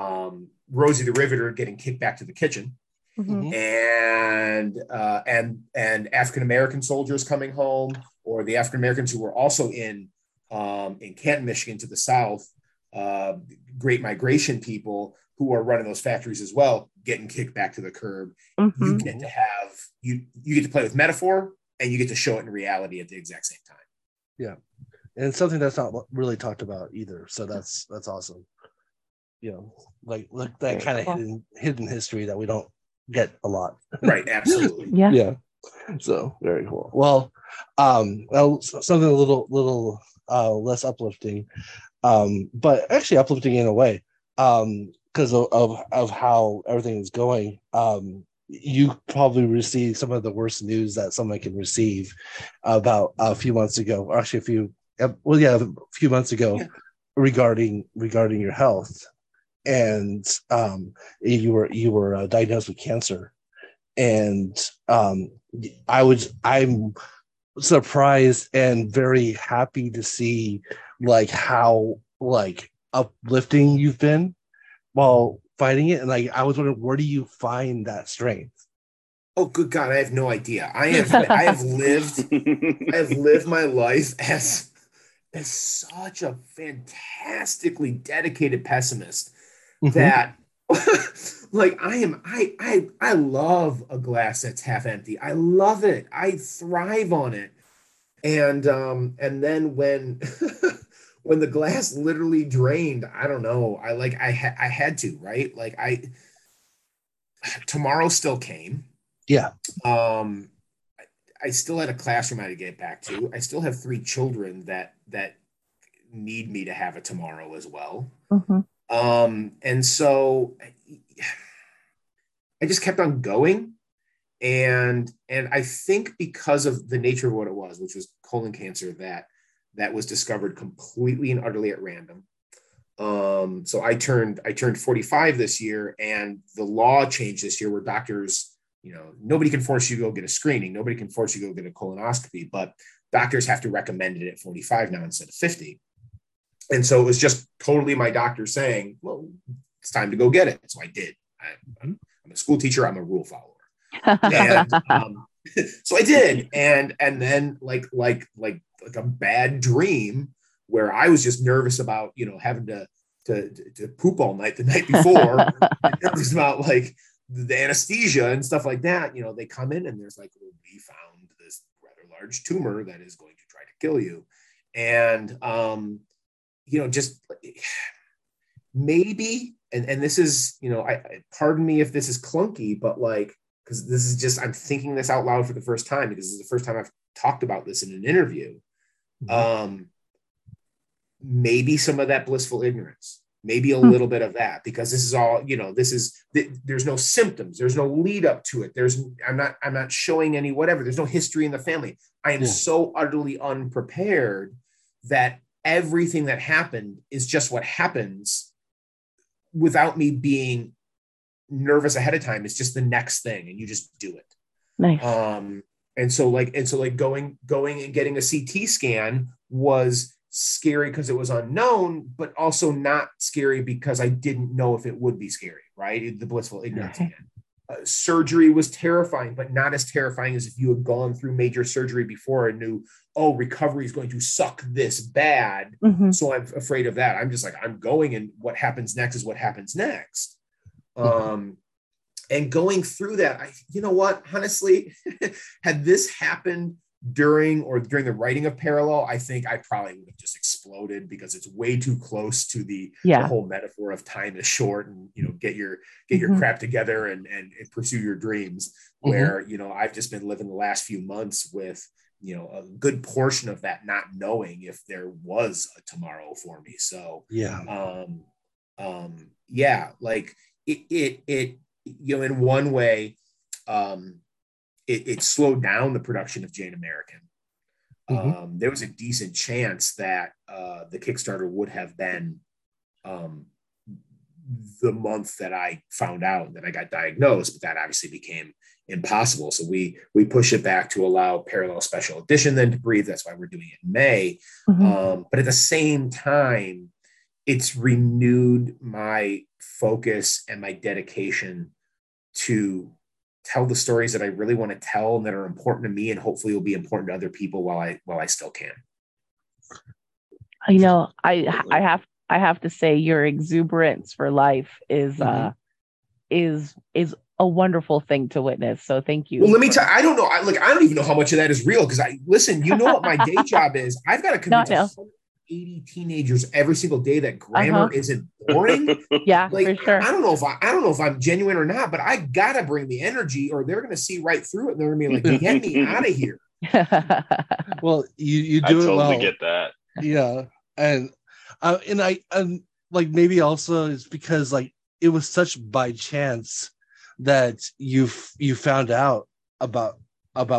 Rosie the Riveter getting kicked back to the kitchen and African-American soldiers coming home, or the African-Americans who were also in Canton, Michigan to the south, Great Migration people who are running those factories as well, getting kicked back to the curb. You get to have, you get to play with metaphor, and you get to show it in reality at the exact same time. Yeah. And it's something that's not really talked about either. So that's awesome. You know, like that kind of hidden history that we don't get a lot. Right. Absolutely. Yeah. So very cool. Well, something a little less uplifting, but actually uplifting in a way, because of how everything is going. You probably received some of the worst news that someone can receive about a few months ago, or actually a few months ago regarding your health. And you were diagnosed with cancer. And I'm surprised and very happy to see like how like uplifting you've been while fighting it, and like I was wondering, where do you find that strength? Oh, good God, I have no idea. I have lived my life as such a fantastically dedicated pessimist that like I love a glass that's half empty. I love it. I thrive on it. And then when when the glass literally drained, I don't know. I had to, right? Like tomorrow still came. Yeah. I still had a classroom I had to get back to. I still have 3 children that need me to have a tomorrow as well. Mm-hmm. And so I just kept on going. And I think because of the nature of what it was, which was colon cancer, that was discovered completely and utterly at random. So I turned 45 this year, and the law changed this year where doctors, you know, nobody can force you to go get a screening. Nobody can force you to go get a colonoscopy, but doctors have to recommend it at 45 now instead of 50. And so it was just totally my doctor saying, well, it's time to go get it. So I did. I'm a school teacher. I'm a rule follower. And so I did. And then like a bad dream where I was just nervous about, you know, having to poop all night the night before. It was about like the anesthesia and stuff like that, you know, they come in and there's like, well, we found this rather large tumor that is going to try to kill you. And, you know, just maybe, and this is, you know, I pardon me if this is clunky, but like, because this is just, I'm thinking this out loud for the first time, because this is the first time I've talked about this in an interview. Maybe some of that blissful ignorance. Maybe a little bit of that, because this is all, you know, this is, there's no symptoms. There's no lead up to it. I'm not showing any, whatever. There's no history in the family. I am so utterly unprepared that everything that happened is just what happens without me being nervous ahead of time. It's just the next thing. And you just do it. Nice. And so going and getting a CT scan was scary because it was unknown, but also not scary because I didn't know if it would be scary, right? The blissful ignorance again. Surgery was terrifying, but not as terrifying as if you had gone through major surgery before and knew, oh, recovery is going to suck this bad. Mm-hmm. So I'm afraid of that. I'm just like, I'm going, and what happens next is what happens next. And going through that, you know what, honestly, had this happened during the writing of Parallel, I think I probably would have just exploded, because it's way too close to the whole metaphor of time is short, and, you know, get your crap together and pursue your dreams, where, you know, I've just been living the last few months with, you know, a good portion of that, not knowing if there was a tomorrow for me. So, like it, you know, in one way, it slowed down the production of Jane American. There was a decent chance that the Kickstarter would have been the month that I found out that I got diagnosed, but that obviously became impossible. So we push it back to allow Parallel Special Edition then to breathe. That's why we're doing it in May. But at the same time, it's renewed my focus and my dedication to tell the stories that I really want to tell and that are important to me, and hopefully will be important to other people while I still can. You know, I have to say, your exuberance for life is is a wonderful thing to witness. So thank you. Well, let me tell you, I don't know. I don't even know how much of that is real, because you know what my day job is. I've got to convince 80 teenagers every single day that grammar isn't boring. Yeah, like, for sure. I don't know if I'm genuine or not, but I gotta bring the energy, or they're gonna see right through it, and they're gonna be like, "Get me out of here." Well, you do I it totally well. Get that. Yeah, and like, maybe also it's because like it was such by chance that you found out about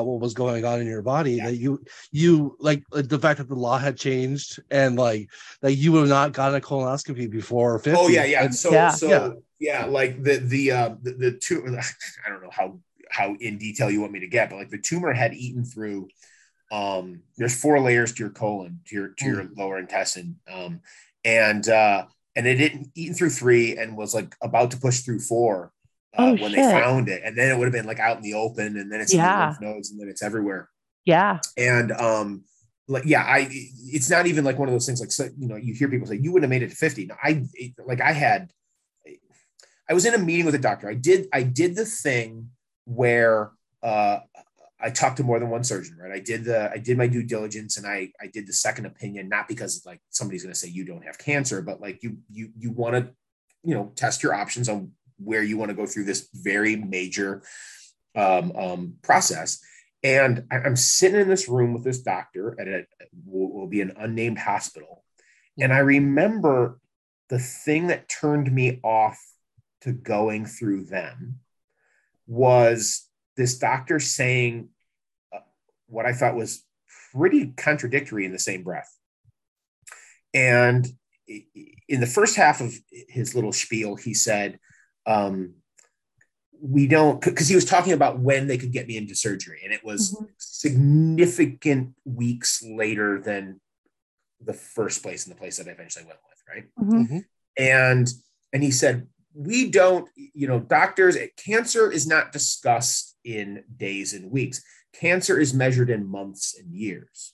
what was going on in your body, that you like the fact that the law had changed, and like that you would have not gotten a colonoscopy before 50. Oh yeah. And so like the tumor, I don't know how in detail you want me to get, but like the tumor had eaten through There's four layers to your colon, to your lower intestine. And it had eaten through three and was like about to push through four when they found it. And then it would have been like out in the open, and then it's in the lymph nodes, and then it's everywhere. Yeah. And it's not even like one of those things. Like, so, you know, you hear people say you wouldn't have made it to 50. No, I was in a meeting with a doctor. I did the thing where, I talked to more than one surgeon, right? I did my due diligence, and I did the second opinion, not because like somebody's going to say you don't have cancer, but like you want to, you know, test your options on where you want to go through this very major process. And I'm sitting in this room with this doctor at will be an unnamed hospital. And I remember the thing that turned me off to going through them was this doctor saying what I thought was pretty contradictory in the same breath. And in the first half of his little spiel, he said, because he was talking about when they could get me into surgery. And it was significant weeks later than the first place and the place that I eventually went with. Right. Mm-hmm. And he said, we don't, you know, doctors, cancer is not discussed in days and weeks. Cancer is measured in months and years.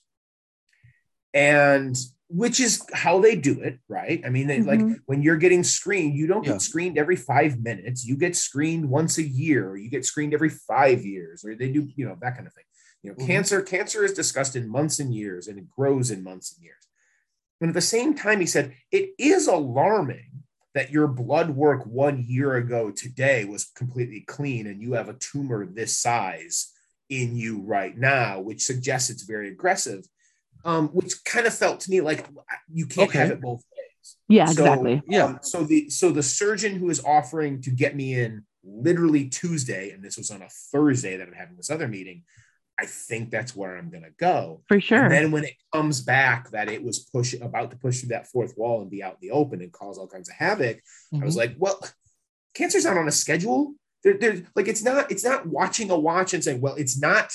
And which is how they do it, right? I mean, they like when you're getting screened, you don't get screened every 5 minutes. You get screened once a year, or you get screened every 5 years, or they do, you know, that kind of thing. You know, cancer is discussed in months and years, and it grows in months and years. And at the same time, he said, it is alarming that your blood work 1 year ago today was completely clean, and you have a tumor this size in you right now, which suggests it's very aggressive, which kind of felt to me like you can't have it both ways. Yeah, so, exactly. Yeah. So the surgeon who is offering to get me in literally Tuesday, and this was on a Thursday that I'm having this other meeting, I think that's where I'm going to go. For sure. And then when it comes back that it was about to push through that fourth wall and be out in the open and cause all kinds of havoc, I was like, well, cancer's not on a schedule. They're like, it's not watching a watch and saying, well, it's not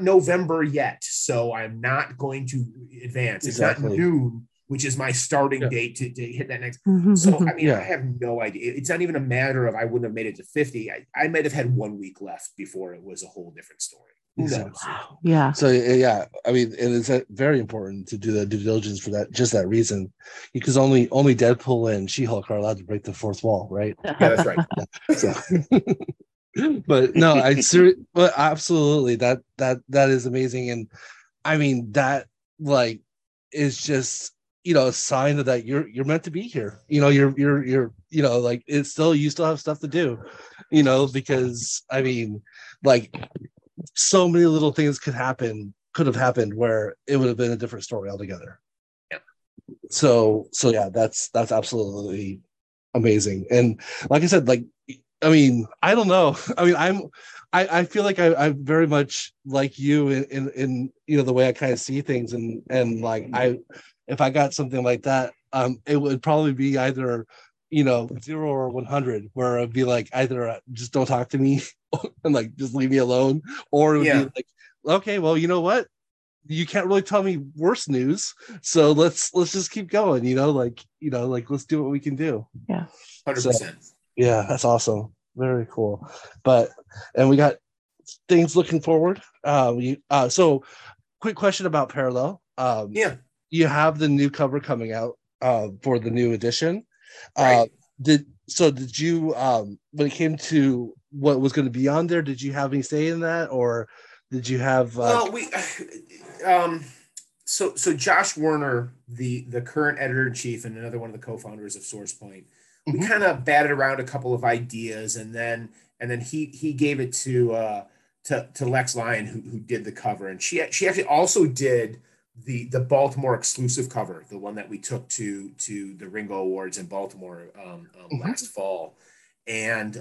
November yet, so I'm not going to advance. Exactly. It's not noon, which is my starting date to hit that next. So, I mean, I have no idea. It's not even a matter of I wouldn't have made it to 50. I might have had 1 week left before it was a whole different story. Exactly. Wow. Yeah. So yeah, I mean, and it's very important to do the due diligence for that, just that reason, because only Deadpool and She-Hulk are allowed to break the fourth wall, right? Yeah, that's right. So, but no, but absolutely, that is amazing, and I mean that like is just, you know, a sign that you're meant to be here. You know, you're you know, like it's still, you still have stuff to do, you know, because I mean, like, so many little things could have happened where it would have been a different story altogether. Yeah. So yeah, that's absolutely amazing. And like I said, like, I mean, I don't know. I mean, I feel like I'm very much like you in you know, the way I kind of see things, and like if I got something like that, it would probably be either, you know, 0 or 100, where it'd be like either just don't talk to me and like just leave me alone, or it would be like, okay, well, you know what, you can't really tell me worse news, so let's just keep going, you know, like, you know, like let's do what we can do. Yeah, 100%. So, yeah, that's awesome, very cool. But and we got things looking forward. So quick question about Parallel. You have the new cover coming out for the new edition. Right. Did you when it came to what was going to be on there, did you have any say in that, or did you have? Well, we so Josh Werner, the current editor in chief and another one of the co-founders of SourcePoint, we kind of batted around a couple of ideas, and then he gave it to Lex Lyon, who did the cover, and she actually also did the Baltimore exclusive cover, the one that we took to the Ringo Awards in Baltimore last fall. And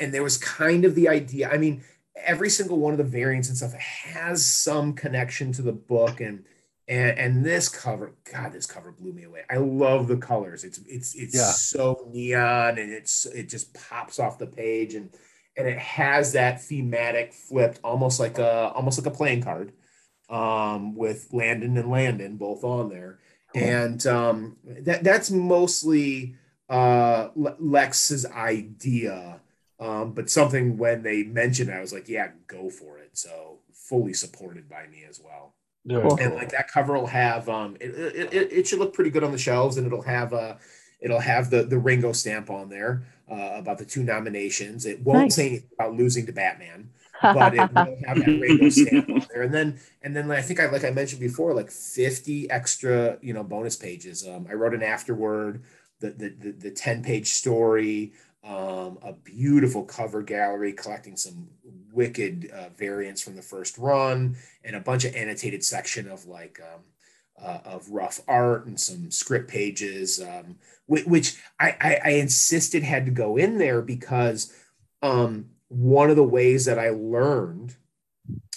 there was kind of the idea, I mean, every single one of the variants and stuff has some connection to the book, and this cover, God, this cover blew me away. I love the colors. It's so neon, and it just pops off the page. And and it has that thematic flipped, almost like a playing card, with Landon and Landon both on there. And that's mostly Lex's idea. But something when they mentioned it, I was like, yeah, go for it. So fully supported by me as well. Yeah. And like that cover will have, it should look pretty good on the shelves, and it'll have the Ringo stamp on there about the two nominations. It won't say anything about losing to Batman, but it will have that Ringo stamp on there. And then I think I mentioned before, like 50 extra, bonus pages. I wrote an afterword, the 10-page story, a beautiful cover gallery collecting some wicked variants from the first run, and a bunch of annotated section of of rough art and some script pages, which I insisted had to go in there because one of the ways that I learned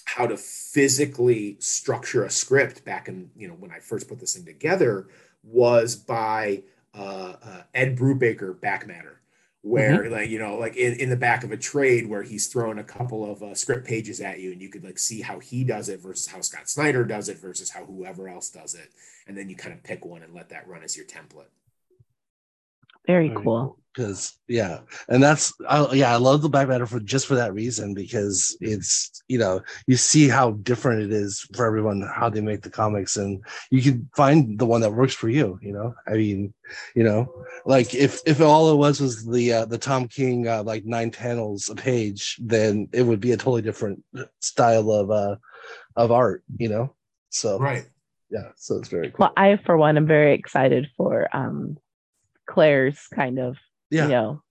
how to physically structure a script back in, when I first put this thing together, was by Ed Brubaker Back Matter, where in the back of a trade where he's throwing a couple of script pages at you, and you could see how he does it versus how Scott Snyder does it versus how whoever else does it, and then you kind of pick one and let that run as your template. Very cool. Because I love the Back Matter for that reason, because it's you see how different it is for everyone, how they make the comics, and you can find the one that works for you. If all it was the Tom King 9 panels a page, then it would be a totally different style of art. So right, yeah. So it's very cool. Well, I for one am very excited for Claire's kind of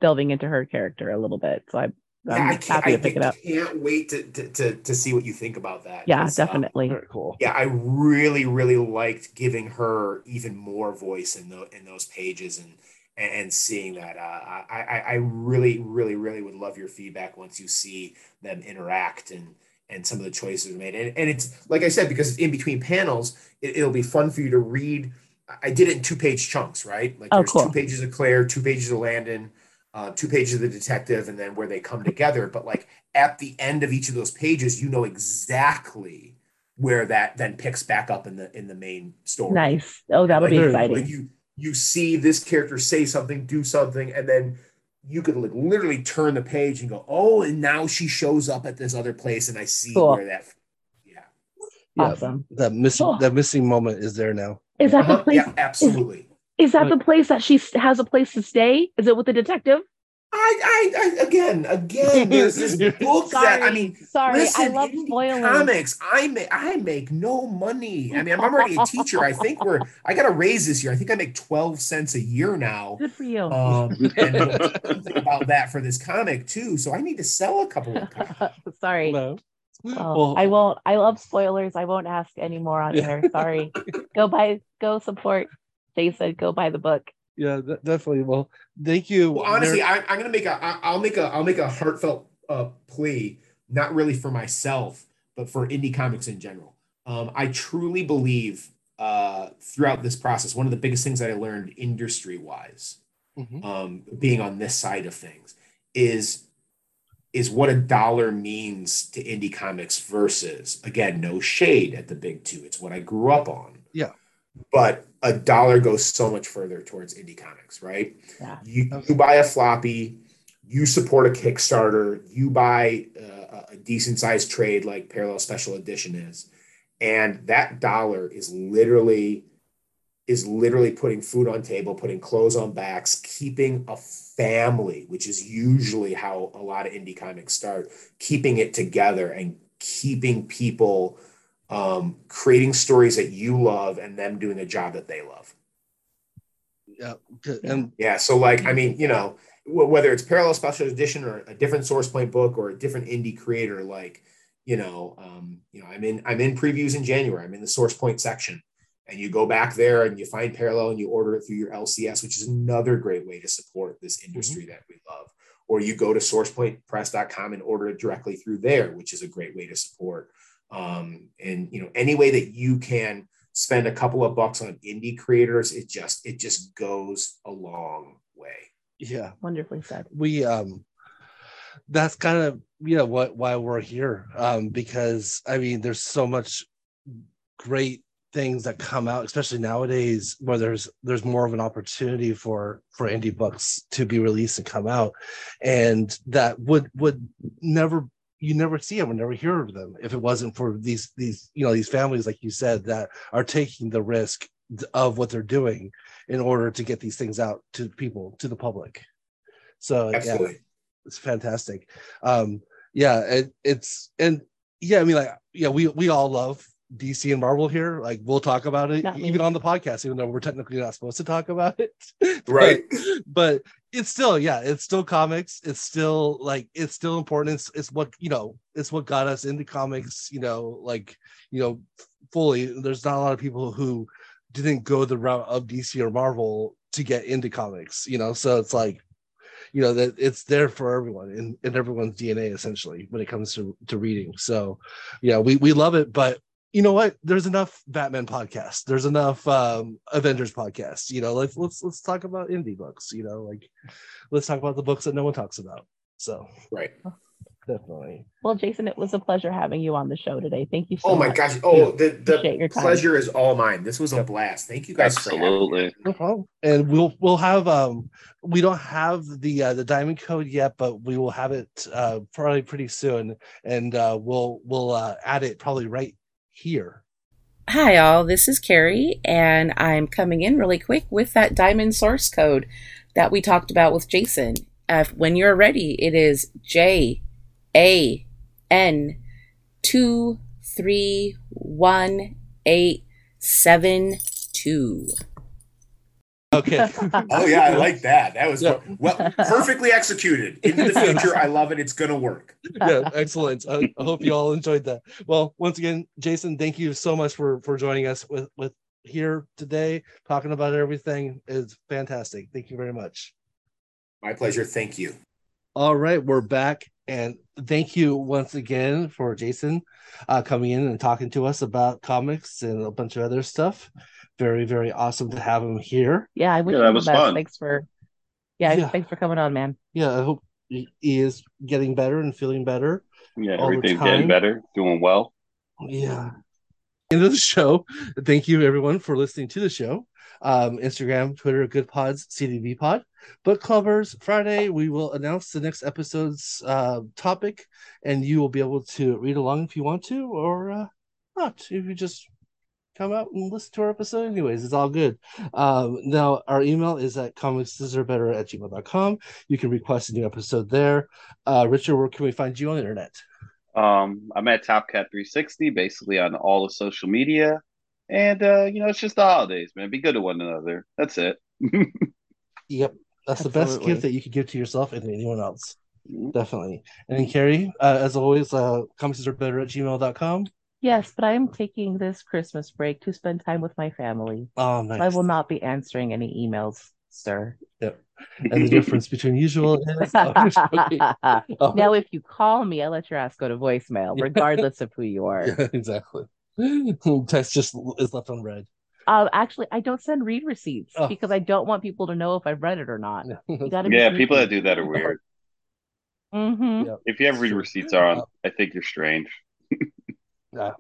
delving into her character a little bit. So I'm happy to pick it up. I can't wait to see what you think about that. Yeah, definitely. Very cool. Yeah, I really, really liked giving her even more voice in those pages and seeing that. I really, really, really would love your feedback once you see them interact and some of the choices made. And it's, like I said, because it's in between panels, it'll be fun for you to read. I did it in 2-page chunks, right? There's cool. 2 pages of Claire, 2 pages of Landon, 2 pages of the detective, and then where they come together. But at the end of each of those pages, exactly where that then picks back up in the main story. Nice. Oh, that would be exciting. You see this character say something, do something, and then you could literally turn the page and go, oh, and now she shows up at this other place, and I see where that. Yeah. Awesome. That missing moment is there now. Is that the place? Yeah, absolutely. Is that the place that she has a place to stay? Is it with the detective? I again, there's this book that listen, I love spoiling comics. I make no money. I'm already a teacher. I think I got a raise this year. I think I make 12 cents a year now. Good for you. And something about that for this comic too. So I need to sell a couple of comics. Sorry. Hello. Well, I won't. I love spoilers. I won't ask any more on there. Sorry. Go support Jason. Go buy the book. Yeah, definitely. Well, thank you. Well, honestly, I'm gonna make I'll make a heartfelt plea, not really for myself, but for indie comics in general. I truly believe throughout this process, one of the biggest things that I learned industry-wise, being on this side of things, is what a dollar means to indie comics versus, again, no shade at the big two. It's what I grew up on. Yeah. But a dollar goes so much further towards indie comics, right? Yeah. You buy a floppy, you support a Kickstarter, you buy a decent sized trade like Parallel Special Edition is, and that dollar is literally putting food on table, putting clothes on backs, keeping a family, which is usually how a lot of indie comics start, keeping it together and keeping people creating stories that you love and them doing a job that they love. Yeah. So whether it's Parallel Special Edition or a different SourcePoint book or a different indie creator, I'm in previews in January, I'm in the SourcePoint section. And you go back there and you find Parallel and you order it through your LCS, which is another great way to support this industry that we love. Or you go to sourcepointpress.com and order it directly through there, which is a great way to support. And any way that you can spend a couple of bucks on indie creators, it just goes a long way. Yeah. Wonderfully said. We that's kind of, you know, what, why we're here. Because I mean, there's so much great things that come out, especially nowadays, where there's more of an opportunity for indie books to be released and come out, and that would never, you never see them or never hear of them if it wasn't for these, you know, these families, like you said, that are taking the risk of what they're doing in order to get these things out to people, to the public. So absolutely. Yeah, it's fantastic. Yeah, it's I mean, like, yeah, we all love DC and Marvel here. Like, we'll talk about it even on the podcast, even though we're technically not supposed to talk about it. Right. But it's still, yeah, it's still comics. It's still like, it's still important. It's what, you know, it's what got us into comics, you know, like, you know, fully. There's not a lot of people who didn't go the route of DC or Marvel to get into comics, you know? So it's like, you know, that it's there for everyone in everyone's DNA, essentially, when it comes to reading. So yeah, we love it, but you know what? There's enough Batman podcasts. There's enough Avengers podcasts. You know, let's talk about indie books. You know, like, let's talk about the books that no one talks about. So right, definitely. Well, Jason, it was a pleasure having you on the show today. Thank you so much. Oh my gosh! Oh, the pleasure is all mine. This was a blast. Thank you guys. Absolutely. No problem. And we'll have we don't have the diamond code yet, but we will have it probably pretty soon, and we'll add it probably right here. Hi all, this is Carrie, and I'm coming in really quick with that diamond source code that we talked about with Jason. When you're ready, it is JAN231872. Okay. Oh yeah, I like that. That was well, perfectly executed. Into the future, I love it. It's gonna work. Yeah, excellent. I hope you all enjoyed that. Well, once again, Jason, thank you so much for joining us with here today, talking about everything. It's fantastic. Thank you very much. My pleasure. Thank you. All right, we're back, and thank you once again for Jason coming in and talking to us about comics and a bunch of other stuff. Very, very awesome to have him here. Yeah, I wish that was fun. Thanks for coming on, man. Yeah, I hope he is getting better and feeling better. Yeah, everything's getting better, doing well. Yeah. End of the show. Thank you, everyone, for listening to the show. Instagram, Twitter, Good Pods, CDB Pod. Book Clubbers, Friday, we will announce the next episode's topic, and you will be able to read along if you want to, or not, if you just come out and listen to our episode anyways. It's all good. Now, our email is at comicsdeservebetter@gmail.com. You can request a new episode there. Richard, where can we find you on the internet? I'm at TopCat360, basically on all the social media. And, you know, it's just the holidays, man. Be good to one another. That's it. Yep. That's the best gift that you could give to yourself and anyone else. Mm-hmm. Definitely. And then Carrie, as always, comicsdeservebetter@gmail.com. Yes, but I am taking this Christmas break to spend time with my family. Oh, nice. I will not be answering any emails, sir. Yep. And the difference between usual is... Oh. Now, if you call me, I'll let your ass go to voicemail, regardless of who you are. Yeah, exactly. Text just is left unread. Actually, I don't send read receipts because I don't want people to know if I've read it or not. People that do that are weird. Mm-hmm. Yeah. If you have read receipts on, I think you're strange. I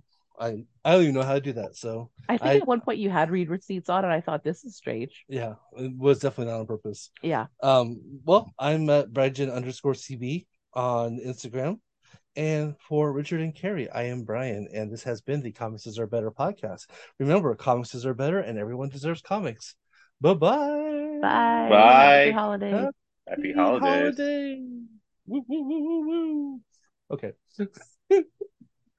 don't even know how to do that. So I think at one point you had read receipts on, and I thought, this is strange. Yeah, it was definitely not on purpose. Yeah. Well, I'm at Brian_CB on Instagram, and for Richard and Carrie, I am Brian, and this has been the Comics Deserve Better podcast. Remember, comics deserve better, and everyone deserves comics. Bye bye. Bye. Happy holidays. Happy holidays. Woo, woo, woo, woo, woo. Okay.